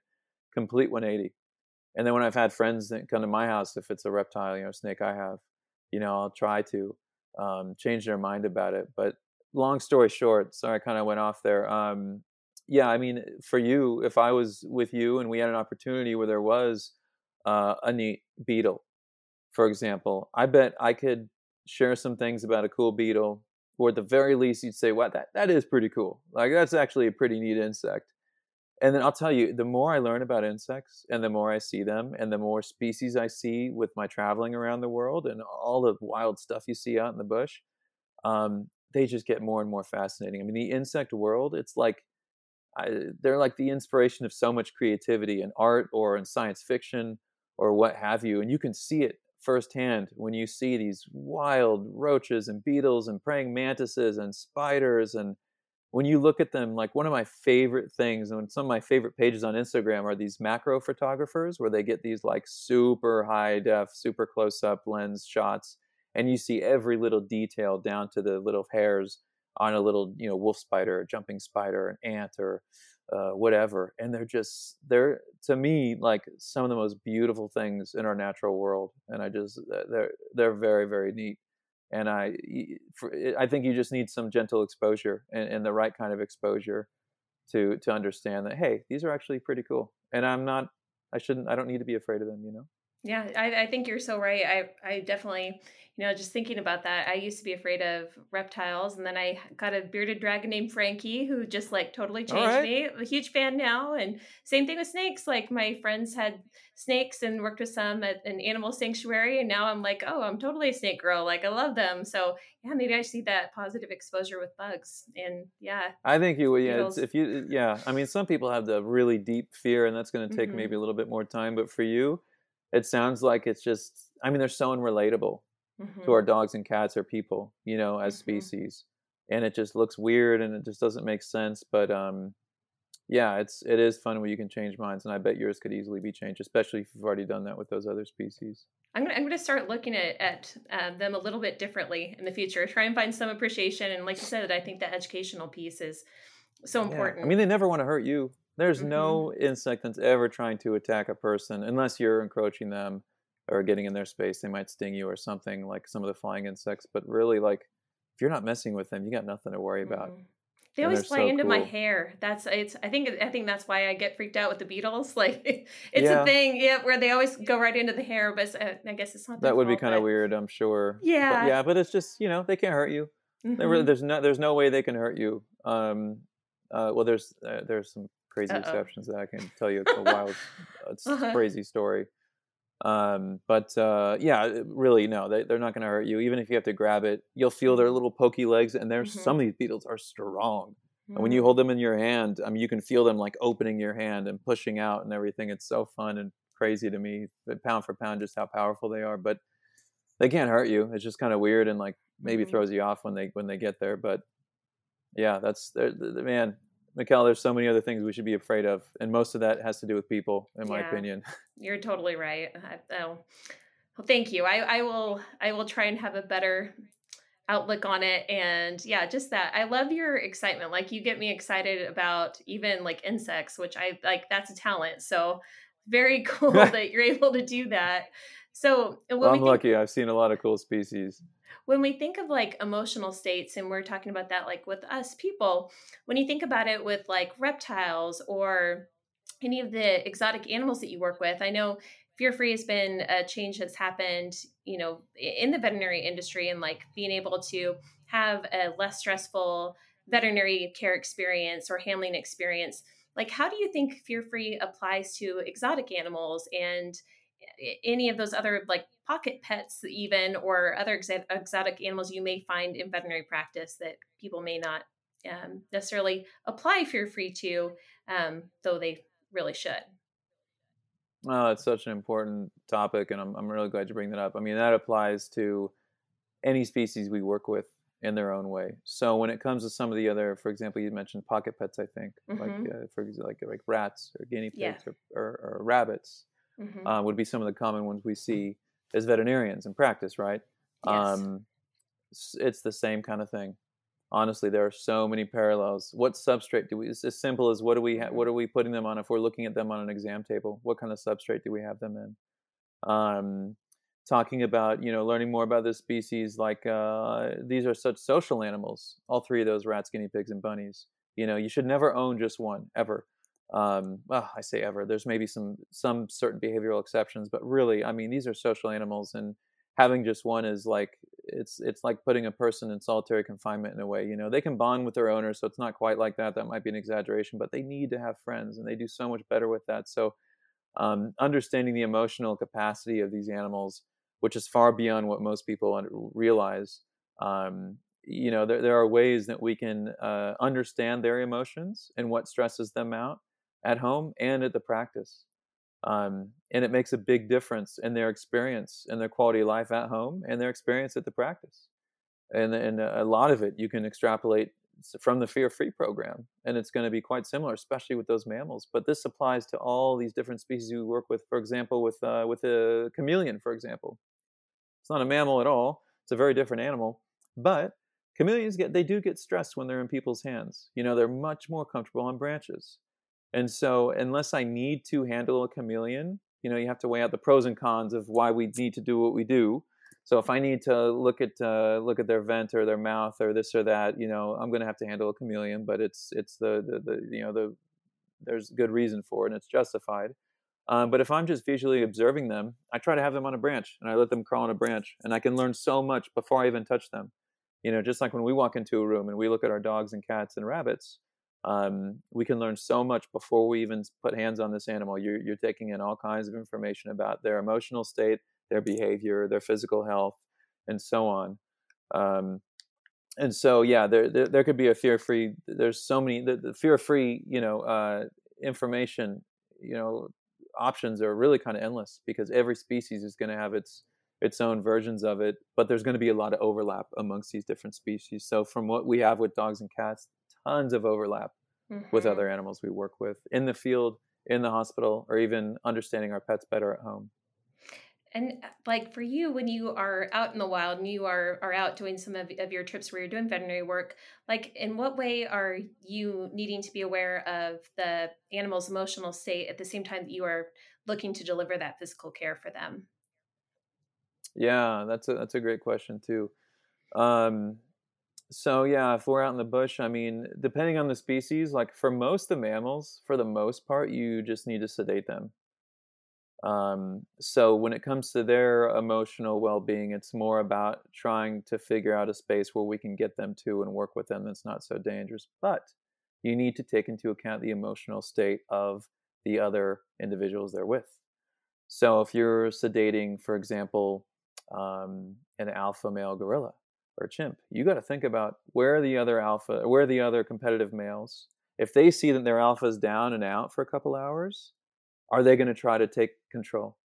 Complete one eighty. And then when I've had friends that come to my house, if it's a reptile, you know, snake I have, you know, I'll try to um, change their mind about it. But long story short, sorry, I kind of went off there. Um, yeah, I mean, for you, if I was with you and we had an opportunity where there was uh, a neat beetle, for example, I bet I could share some things about a cool beetle, or at the very least, you'd say, wow, that, that is pretty cool. Like, that's actually a pretty neat insect. And then I'll tell you, the more I learn about insects and the more I see them and the more species I see with my traveling around the world and all the wild stuff you see out in the bush, um, they just get more and more fascinating. I mean, the insect world, it's like, I, they're like the inspiration of so much creativity in art or in science fiction or what have you. And you can see it firsthand when you see these wild roaches and beetles and praying mantises and spiders and when you look at them, like one of my favorite things, and some of my favorite pages on Instagram are these macro photographers where they get these like super high def, super close up lens shots. And you see every little detail down to the little hairs on a little, you know, wolf spider, or jumping spider, an ant or uh, whatever. And they're just, they're to me, like some of the most beautiful things in our natural world. And I just, they're, they're very, very neat. And I, I think you just need some gentle exposure and, and the right kind of exposure to to understand that, hey, these are actually pretty cool. And I'm not, I shouldn't, I don't need to be afraid of them, you know? Yeah, I, I think you're so right. I, I definitely, you know, just thinking about that, I used to be afraid of reptiles, and then I got a bearded dragon named Frankie who just like totally changed right. me. I'm a huge fan now. And same thing with snakes. Like my friends had snakes and worked with some at an animal sanctuary. And now I'm like, oh, I'm totally a snake girl. Like I love them. So yeah, maybe I see that positive exposure with bugs. And yeah. I think you would. Yeah. It's, if you, yeah. I mean, some people have the really deep fear, and that's going to take mm-hmm. maybe a little bit more time, but for you, it sounds like it's just, I mean, they're so unrelatable mm-hmm. to our dogs and cats or people, you know, as mm-hmm. species. And it just looks weird and it just doesn't make sense. But um, yeah, it's, it is fun when you can change minds. And I bet yours could easily be changed, especially if you've already done that with those other species. I'm going to, I'm going to start looking at, at uh, them a little bit differently in the future, try and find some appreciation. And like you said, I think the educational piece is so important. Yeah. I mean, they never want to hurt you. There's mm-hmm. no insect that's ever trying to attack a person unless you're encroaching them or getting in their space. They might sting you or something, like some of the flying insects. But really, like, if you're not messing with them, you got nothing to worry about. Mm-hmm. They and always fly so into cool. my hair. That's it's. I think I think that's why I get freaked out with the beetles. Like it's yeah. a thing, yeah, where they always go right into the hair. But uh, I guess it's not. That would fault, be kind of weird, I'm sure. Yeah, but, yeah, but it's just, you know, they can't hurt you. Mm-hmm. They really, there's no there's no way they can hurt you. Um, uh, well, there's uh, there's some. Crazy Uh-oh. exceptions that I can tell you a wild, it's uh-huh. crazy story. Um, but uh, yeah, really, no, they, they're not going to hurt you. Even if you have to grab it, you'll feel their little pokey legs. And there's mm-hmm. some of these beetles are strong. Mm-hmm. And when you hold them in your hand, I mean, you can feel them like opening your hand and pushing out and everything. It's so fun and crazy to me, pound for pound, just how powerful they are. But they can't hurt you. It's just kind of weird and like maybe mm-hmm. throws you off when they when they get there. But yeah, that's they're, they're, man. Mikkel, there's so many other things we should be afraid of, and most of that has to do with people, in my yeah, opinion. You're totally right. I, oh, well, thank you. I, I will. I will try and have a better outlook on it, and yeah, just that. I love your excitement. Like you get me excited about even like insects, which I like. That's a talent. So very cool that you're able to do that. So when well, I'm we think, lucky. I've seen a lot of cool species. When we think of like emotional states, and we're talking about that, like with us people, when you think about it with like reptiles or any of the exotic animals that you work with, I know Fear Free has been a change that's happened, you know, in the veterinary industry, and like being able to have a less stressful veterinary care experience or handling experience. Like, how do you think Fear Free applies to exotic animals and any of those other like pocket pets even, or other exa- exotic animals you may find in veterinary practice that people may not um, necessarily apply Fear Free to, um, though they really should? Oh, it's such an important topic. And I'm, I'm really glad you bring that up. I mean, that applies to any species we work with in their own way. So when it comes to some of the other, for example, you mentioned pocket pets, I think, mm-hmm. like, uh, for example, like, like rats or guinea pigs yeah. or, or, or rabbits. Mm-hmm. Uh, would be some of the common ones we see as veterinarians in practice, right? Yes. Um, it's the same kind of thing. Honestly, there are so many parallels. What substrate do we, it's as simple as what do we, ha- what are we putting them on if we're looking at them on an exam table? What kind of substrate do we have them in? Um, talking about, you know, learning more about this species, like uh, these are such social animals, all three of those, rats, guinea pigs, and bunnies. You know, you should never own just one, ever. Um, well, I say ever, there's maybe some, some certain behavioral exceptions, but really, I mean, these are social animals, and having just one is like, it's, it's like putting a person in solitary confinement in a way. You know, they can bond with their owner. So it's not quite like that. That might be an exaggeration, but they need to have friends, and they do so much better with that. So, um, understanding the emotional capacity of these animals, which is far beyond what most people realize, um, you know, there, there are ways that we can, uh, understand their emotions and what stresses them out at home and at the practice. Um, and it makes a big difference in their experience and their quality of life at home and their experience at the practice. And, and a lot of it you can extrapolate from the Fear Free program. And it's going to be quite similar, especially with those mammals. But this applies to all these different species we work with, for example, with, uh, with a chameleon, for example. It's not a mammal at all. It's a very different animal. But chameleons, get they do get stressed when they're in people's hands. You know, they're much more comfortable on branches. And so unless I need to handle a chameleon, you know, you have to weigh out the pros and cons of why we need to do what we do. So if I need to look at uh, look at their vent or their mouth or this or that, you know, I'm going to have to handle a chameleon, but it's it's the, the, the you know, the there's good reason for it and it's justified. Um, but if I'm just visually observing them, I try to have them on a branch and I let them crawl on a branch, and I can learn so much before I even touch them. You know, just like when we walk into a room and we look at our dogs and cats and rabbits, um, we can learn so much before we even put hands on this animal. You're, you're taking in all kinds of information about their emotional state, their behavior, their physical health, and so on. Um, and so, yeah, there, there, there could be a fear-free, there's so many, the, the fear-free, you know, uh, information, you know, options are really kind of endless, because every species is going to have its its own versions of it, but there's going to be a lot of overlap amongst these different species. So from what we have with dogs and cats, tons of overlap mm-hmm. with other animals we work with in the field, in the hospital, or even understanding our pets better at home. And like for you, when you are out in the wild and you are, are out doing some of, of your trips where you're doing veterinary work, like in what way are you needing to be aware of the animal's emotional state at the same time that you are looking to deliver that physical care for them? Yeah, that's a, that's a great question too. Um, so yeah, if we're out in the bush, I mean, depending on the species, like for most of the mammals, for the most part, you just need to sedate them. Um, so when it comes to their emotional well-being, it's more about trying to figure out a space where we can get them to and work with them that's not so dangerous. But you need to take into account the emotional state of the other individuals they're with. So if you're sedating, for example, um, an alpha male gorilla or chimp, you got to think about where the other alpha, where the other competitive males, if they see that their alpha's down and out for a couple hours, are they going to try to take control?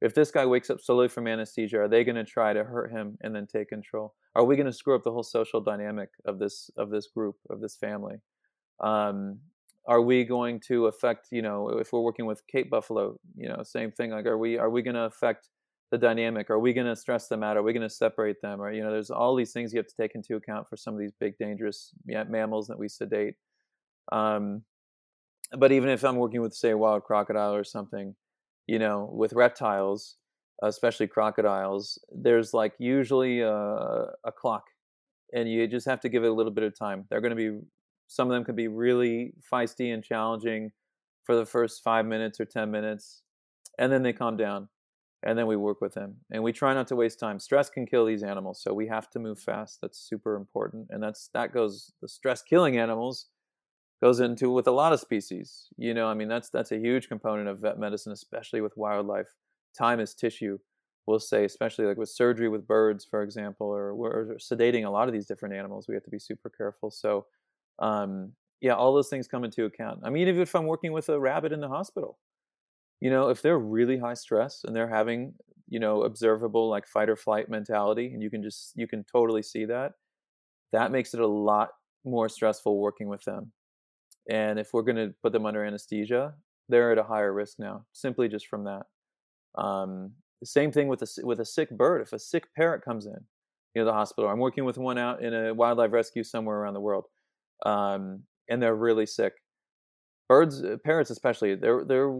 If this guy wakes up solely from anesthesia, are they going to try to hurt him and then take control? Are we going to screw up the whole social dynamic of this of this group, of this family? Um, are we going to affect, you know, if we're working with Cape buffalo, you know, same thing. Like, are we are we going to affect the dynamic? Are we going to stress them out? Are we going to separate them? Or, you know, there's all these things you have to take into account for some of these big dangerous mammals that we sedate. Um, But even if I'm working with, say, a wild crocodile or something, you know, with reptiles, especially crocodiles, there's like usually a, a clock, and you just have to give it a little bit of time. They're going to be, some of them could be really feisty and challenging for the first five minutes or ten minutes, and then they calm down, and then we work with them. And we try not to waste time. Stress can kill these animals, so we have to move fast. That's super important. And that's, that goes, the stress killing animals goes into with a lot of species. You know, I mean, that's that's a huge component of vet medicine, especially with wildlife. Time is tissue, we'll say, especially like with surgery with birds, for example, or we're sedating a lot of these different animals. We have to be super careful. So, um, yeah, all those things come into account. I mean, even if I'm working with a rabbit in the hospital, you know, if they're really high stress and they're having, you know, observable like fight or flight mentality, and you can just, you can totally see that, that makes it a lot more stressful working with them. And if we're going to put them under anesthesia, they're at a higher risk now, simply just from that. Um, the same thing with a, with a sick bird. If a sick parrot comes in, you know, the hospital, I'm working with one out in a wildlife rescue somewhere around the world, um, and they're really sick. Birds, parrots especially, they're they're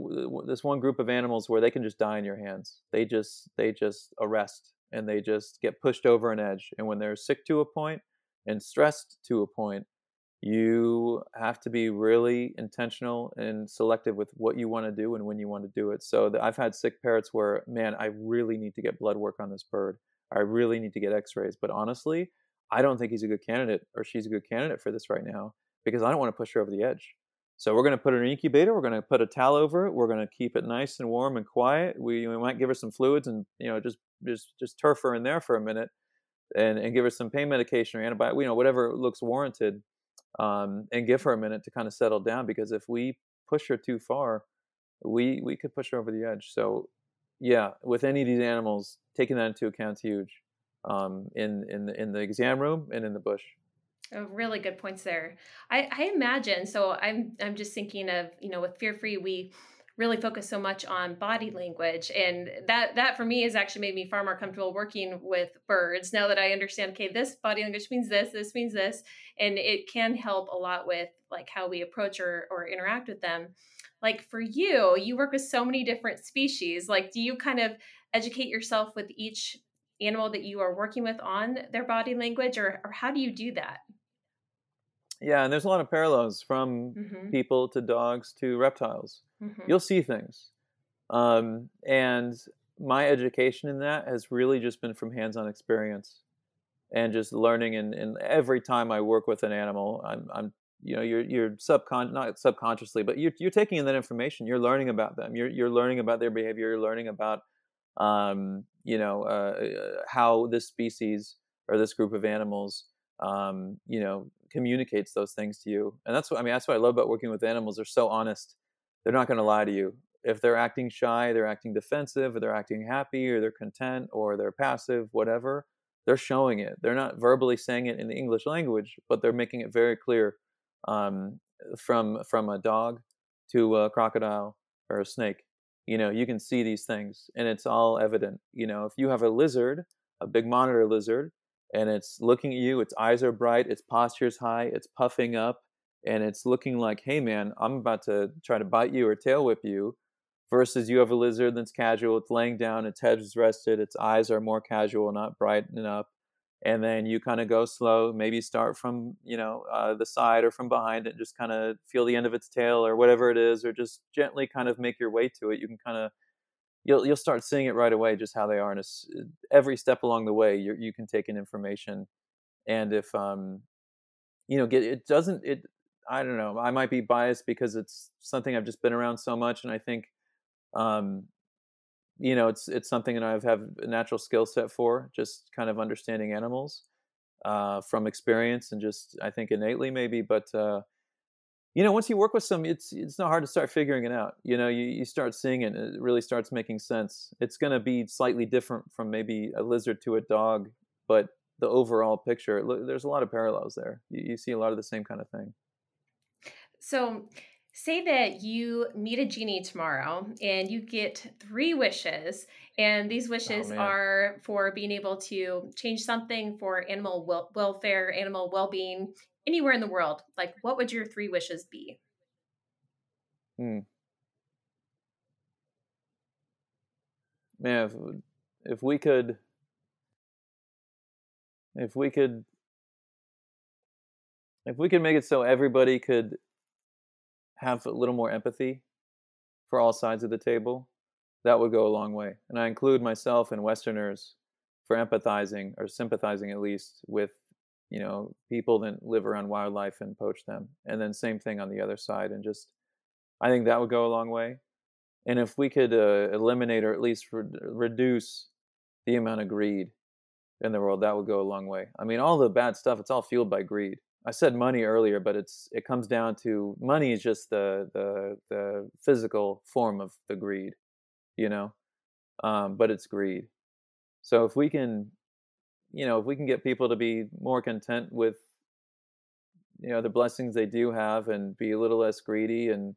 this one group of animals where they can just die in your hands. They just they just arrest, and they just get pushed over an edge. And when they're sick to a point and stressed to a point, you have to be really intentional and selective with what you want to do and when you want to do it. So the, I've had sick parrots where, man, I really need to get blood work on this bird. I really need to get x-rays. But honestly, I don't think he's a good candidate or she's a good candidate for this right now, because I don't want to push her over the edge. So we're going to put her in an incubator. We're going to put a towel over it. We're going to keep it nice and warm and quiet. We, we might give her some fluids and, you know, just just just turf her in there for a minute and, and give her some pain medication or antibiotic, you know, whatever looks warranted. Um, and give her a minute to kind of settle down, because if we push her too far, we we could push her over the edge. So, yeah, with any of these animals, taking that into account is huge um, in in the, in the exam room and in the bush. Oh, really good points there. I, I imagine. So I'm I'm just thinking of, you know, with Fear Free, we really focus so much on body language. And that, that for me has actually made me far more comfortable working with birds now that I understand, okay, this body language means this, this means this. And it can help a lot with like how we approach or, or interact with them. Like for you, you work with so many different species. Like, do you kind of educate yourself with each animal that you are working with on their body language, or, or how do you do that? Yeah, and there's a lot of parallels from mm-hmm. people to dogs to reptiles. Mm-hmm. You'll see things. Um, and my education in that has really just been from hands-on experience and just learning. And, and every time I work with an animal, I'm, I'm, you know, you're, you're subcon, not subconsciously, but you're, you're taking in that information. You're learning about them. You're, you're learning about their behavior. You're learning about, um, you know, uh, how this species or this group of animals, um, you know, communicates those things to you. And that's what, I mean, that's what I love about working with animals. They're so honest. They're not going to lie to you. If they're acting shy, they're acting defensive, or they're acting happy, or they're content, or they're passive, whatever, they're showing it. They're not verbally saying it in the English language, but they're making it very clear, um, from, from a dog to a crocodile or a snake. You know, you can see these things and it's all evident. You know, if you have a lizard, a big monitor lizard, and it's looking at you, its eyes are bright, its posture's high, it's puffing up, and it's looking like, hey man, I'm about to try to bite you or tail whip you. Versus you have a lizard that's casual, it's laying down, its head is rested, its eyes are more casual, not brightening up. And then you kind of go slow, maybe start from, you know, uh, the side or from behind it, just kind of feel the end of its tail or whatever it is, or just gently kind of make your way to it. You can kind of, you'll you'll start seeing it right away, just how they are. And it's, every step along the way, you you can take in information. And if, um, you know, get it doesn't, it, I don't know, I might be biased because it's something I've just been around so much. And I think, Um, you know, it's it's something that I've have a natural skill set for, just kind of understanding animals uh, from experience and just I think innately maybe. But uh, you know, once you work with some, it's it's not hard to start figuring it out. You know, you, you start seeing it, and it really starts making sense. It's going to be slightly different from maybe a lizard to a dog, but the overall picture, there's a lot of parallels there. You, you see a lot of the same kind of thing. So. Say that you meet a genie tomorrow and you get three wishes, and these wishes oh, are for being able to change something for animal wel- welfare, animal well-being, anywhere in the world. Like, what would your three wishes be? Hmm. Man, if, if we could, if we could, if we could make it so everybody could have a little more empathy for all sides of the table, that would go a long way. And I include myself and Westerners for empathizing or sympathizing at least with, you know, people that live around wildlife and poach them. And then same thing on the other side. And just, I think that would go a long way. And if we could uh, eliminate or at least re- reduce the amount of greed in the world, that would go a long way. I mean, all the bad stuff, it's all fueled by greed. I said money earlier, but it's it comes down to money is just the the, the physical form of the greed, you know, um, but it's greed. So if we can, you know, if we can get people to be more content with, you know, the blessings they do have and be a little less greedy, and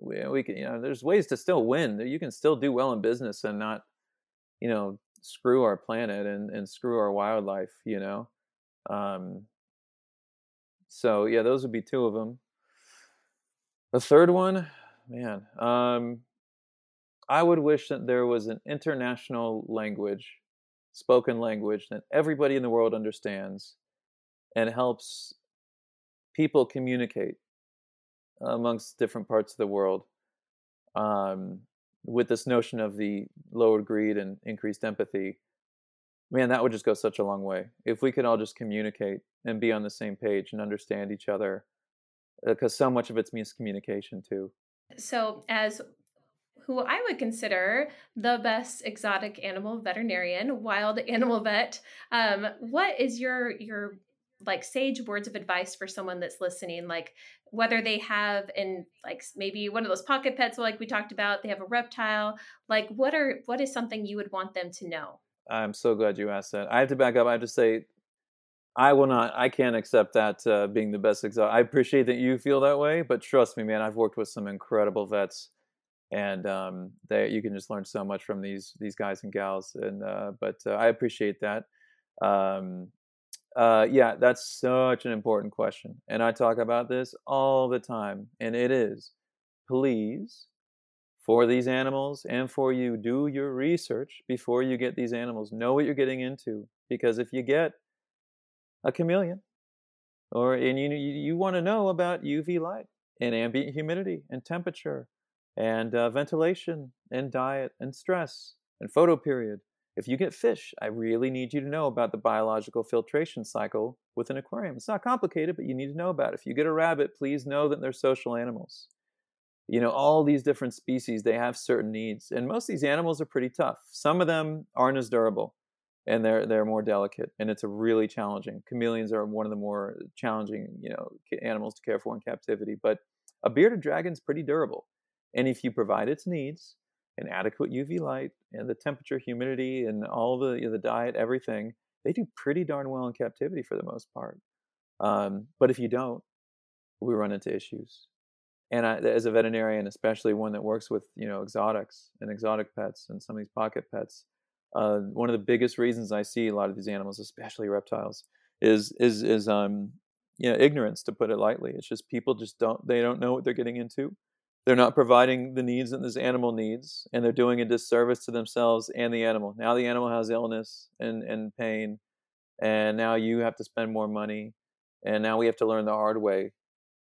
we, we can, you know, there's ways to still win. You can still do well in business and not, you know, screw our planet and, and screw our wildlife, you know. Um, So yeah, those would be two of them. The third one, man, um, I would wish that there was an international language, spoken language that everybody in the world understands and helps people communicate amongst different parts of the world, um, with this notion of the lowered greed and increased empathy. Man, that would just go such a long way. If we could all just communicate and be on the same page and understand each other, because so much of it's miscommunication too. So as who I would consider the best exotic animal veterinarian, wild animal vet, um, what is your, your like sage words of advice for someone that's listening? Like whether they have, and like maybe one of those pocket pets, like we talked about, they have a reptile, like what are, what is something you would want them to know? I'm so glad you asked that. I have to back up. I have to say, I will not, I can't accept that uh, being the best exotic. I appreciate that you feel that way, but trust me, man, I've worked with some incredible vets, and um, they, you can just learn so much from these these guys and gals. And uh, but uh, I appreciate that. Um, uh, yeah, that's such an important question, and I talk about this all the time. And it is, please. For these animals and for you, do your research before you get these animals. Know what you're getting into, because if you get a chameleon, or and you you want to know about U V light and ambient humidity and temperature and uh, ventilation and diet and stress and photoperiod. If you get fish, I really need you to know about the biological filtration cycle with an aquarium. It's not complicated, but you need to know about it. If you get a rabbit, please know that they're social animals. You know, all these different species, they have certain needs. And most of these animals are pretty tough. Some of them aren't as durable, and they're they're more delicate, and it's a really challenging. Chameleons are one of the more challenging, you know, animals to care for in captivity. But a bearded dragon's pretty durable. And if you provide its needs, and adequate U V light, and the temperature, humidity, and all the, you know, the diet, everything, they do pretty darn well in captivity for the most part. Um, but if you don't, we run into issues. And I, as a veterinarian, especially one that works with, you know, exotics and exotic pets and some of these pocket pets, uh, one of the biggest reasons I see a lot of these animals, especially reptiles, is is is um you know, ignorance, to put it lightly. It's just people just don't they don't know what they're getting into. They're not providing the needs that this animal needs, and they're doing a disservice to themselves and the animal. Now the animal has illness and, and pain, and now you have to spend more money, and now we have to learn the hard way,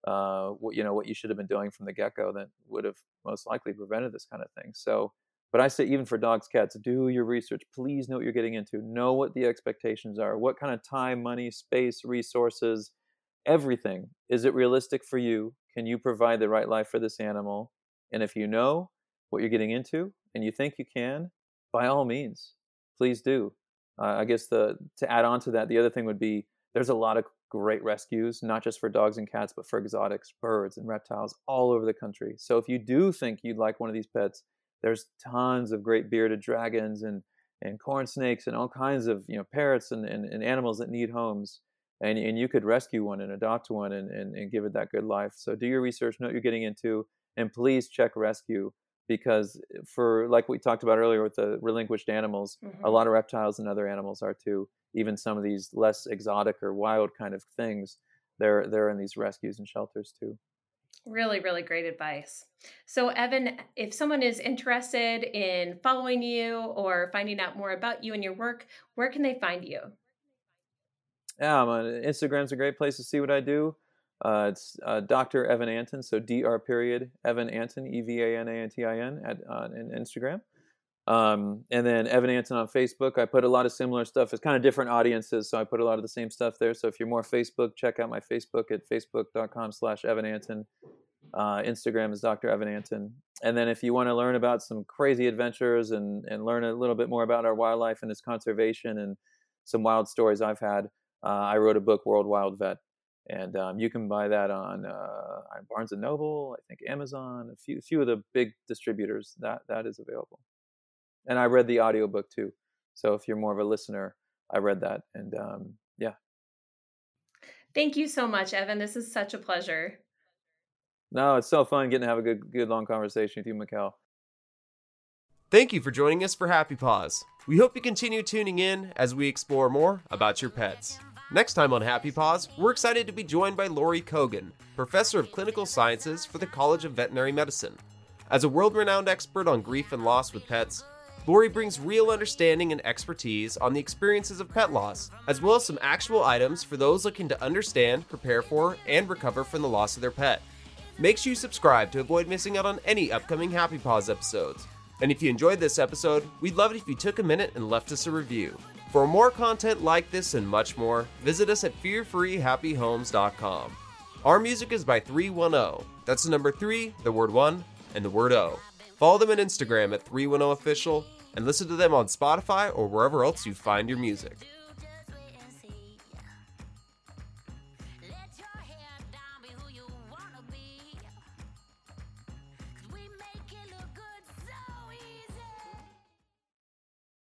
uh, what, you know, what you should have been doing from the get-go that would have most likely prevented this kind of thing. So, but I say even for dogs, cats, do your research. Please know what you're getting into. Know what the expectations are. What kind of time, money, space, resources, everything. Is it realistic for you? Can you provide the right life for this animal? And if you know what you're getting into and you think you can, by all means, please do. Uh, I guess the to add on to that, the other thing would be there's a lot of great rescues, not just for dogs and cats, but for exotics, birds and reptiles all over the country. So if you do think you'd like one of these pets, there's tons of great bearded dragons and, and corn snakes and all kinds of, you know, parrots and, and, and animals that need homes. And and you could rescue one and adopt one and, and, and give it that good life. So do your research, know what you're getting into, and please check rescue, because for, like we talked about earlier with the relinquished animals, mm-hmm. a lot of reptiles and other animals are too. Even some of these less exotic or wild kind of things, they're they're in these rescues and shelters too. Really, really great advice. So Evan, if someone is interested in following you or finding out more about you and your work, where can they find you? Yeah, I'm on, Instagram's a great place to see what I do. Uh, it's uh, Doctor Evan Antin, so D R period Evan Antin, E V A N A N T I N at uh, in Instagram, um, and then Evan Antin on Facebook. I put a lot of similar stuff. It's kind of different audiences, so I put a lot of the same stuff there. So if you're more Facebook, check out my Facebook at facebook dot com slash Evan Antin. Uh, Instagram is Doctor Evan Antin. And then if you want to learn about some crazy adventures and and learn a little bit more about our wildlife and its conservation and some wild stories I've had. Uh, I wrote a book, World Wild Vet, and um, you can buy that on uh, Barnes and Noble, I think Amazon, a few few of the big distributors. That that is available. And I read the audiobook too, so if you're more of a listener, I read that, and um, yeah. Thank you so much, Evan. This is such a pleasure. No, it's so fun getting to have a good good long conversation with you, Mikkel. Thank you for joining us for Happy Paws. We hope you continue tuning in as we explore more about your pets. Next time on Happy Paws, we're excited to be joined by Lori Kogan, Professor of Clinical Sciences for the College of Veterinary Medicine. As a world-renowned expert on grief and loss with pets, Lori brings real understanding and expertise on the experiences of pet loss, as well as some actual items for those looking to understand, prepare for, and recover from the loss of their pet. Make sure you subscribe to avoid missing out on any upcoming Happy Paws episodes. And if you enjoyed this episode, we'd love it if you took a minute and left us a review. For more content like this and much more, visit us at fear free happy homes dot com. Our music is by three ten. That's the number three, the word one, and the word O. Follow them on Instagram at three ten official, and listen to them on Spotify or wherever else you find your music.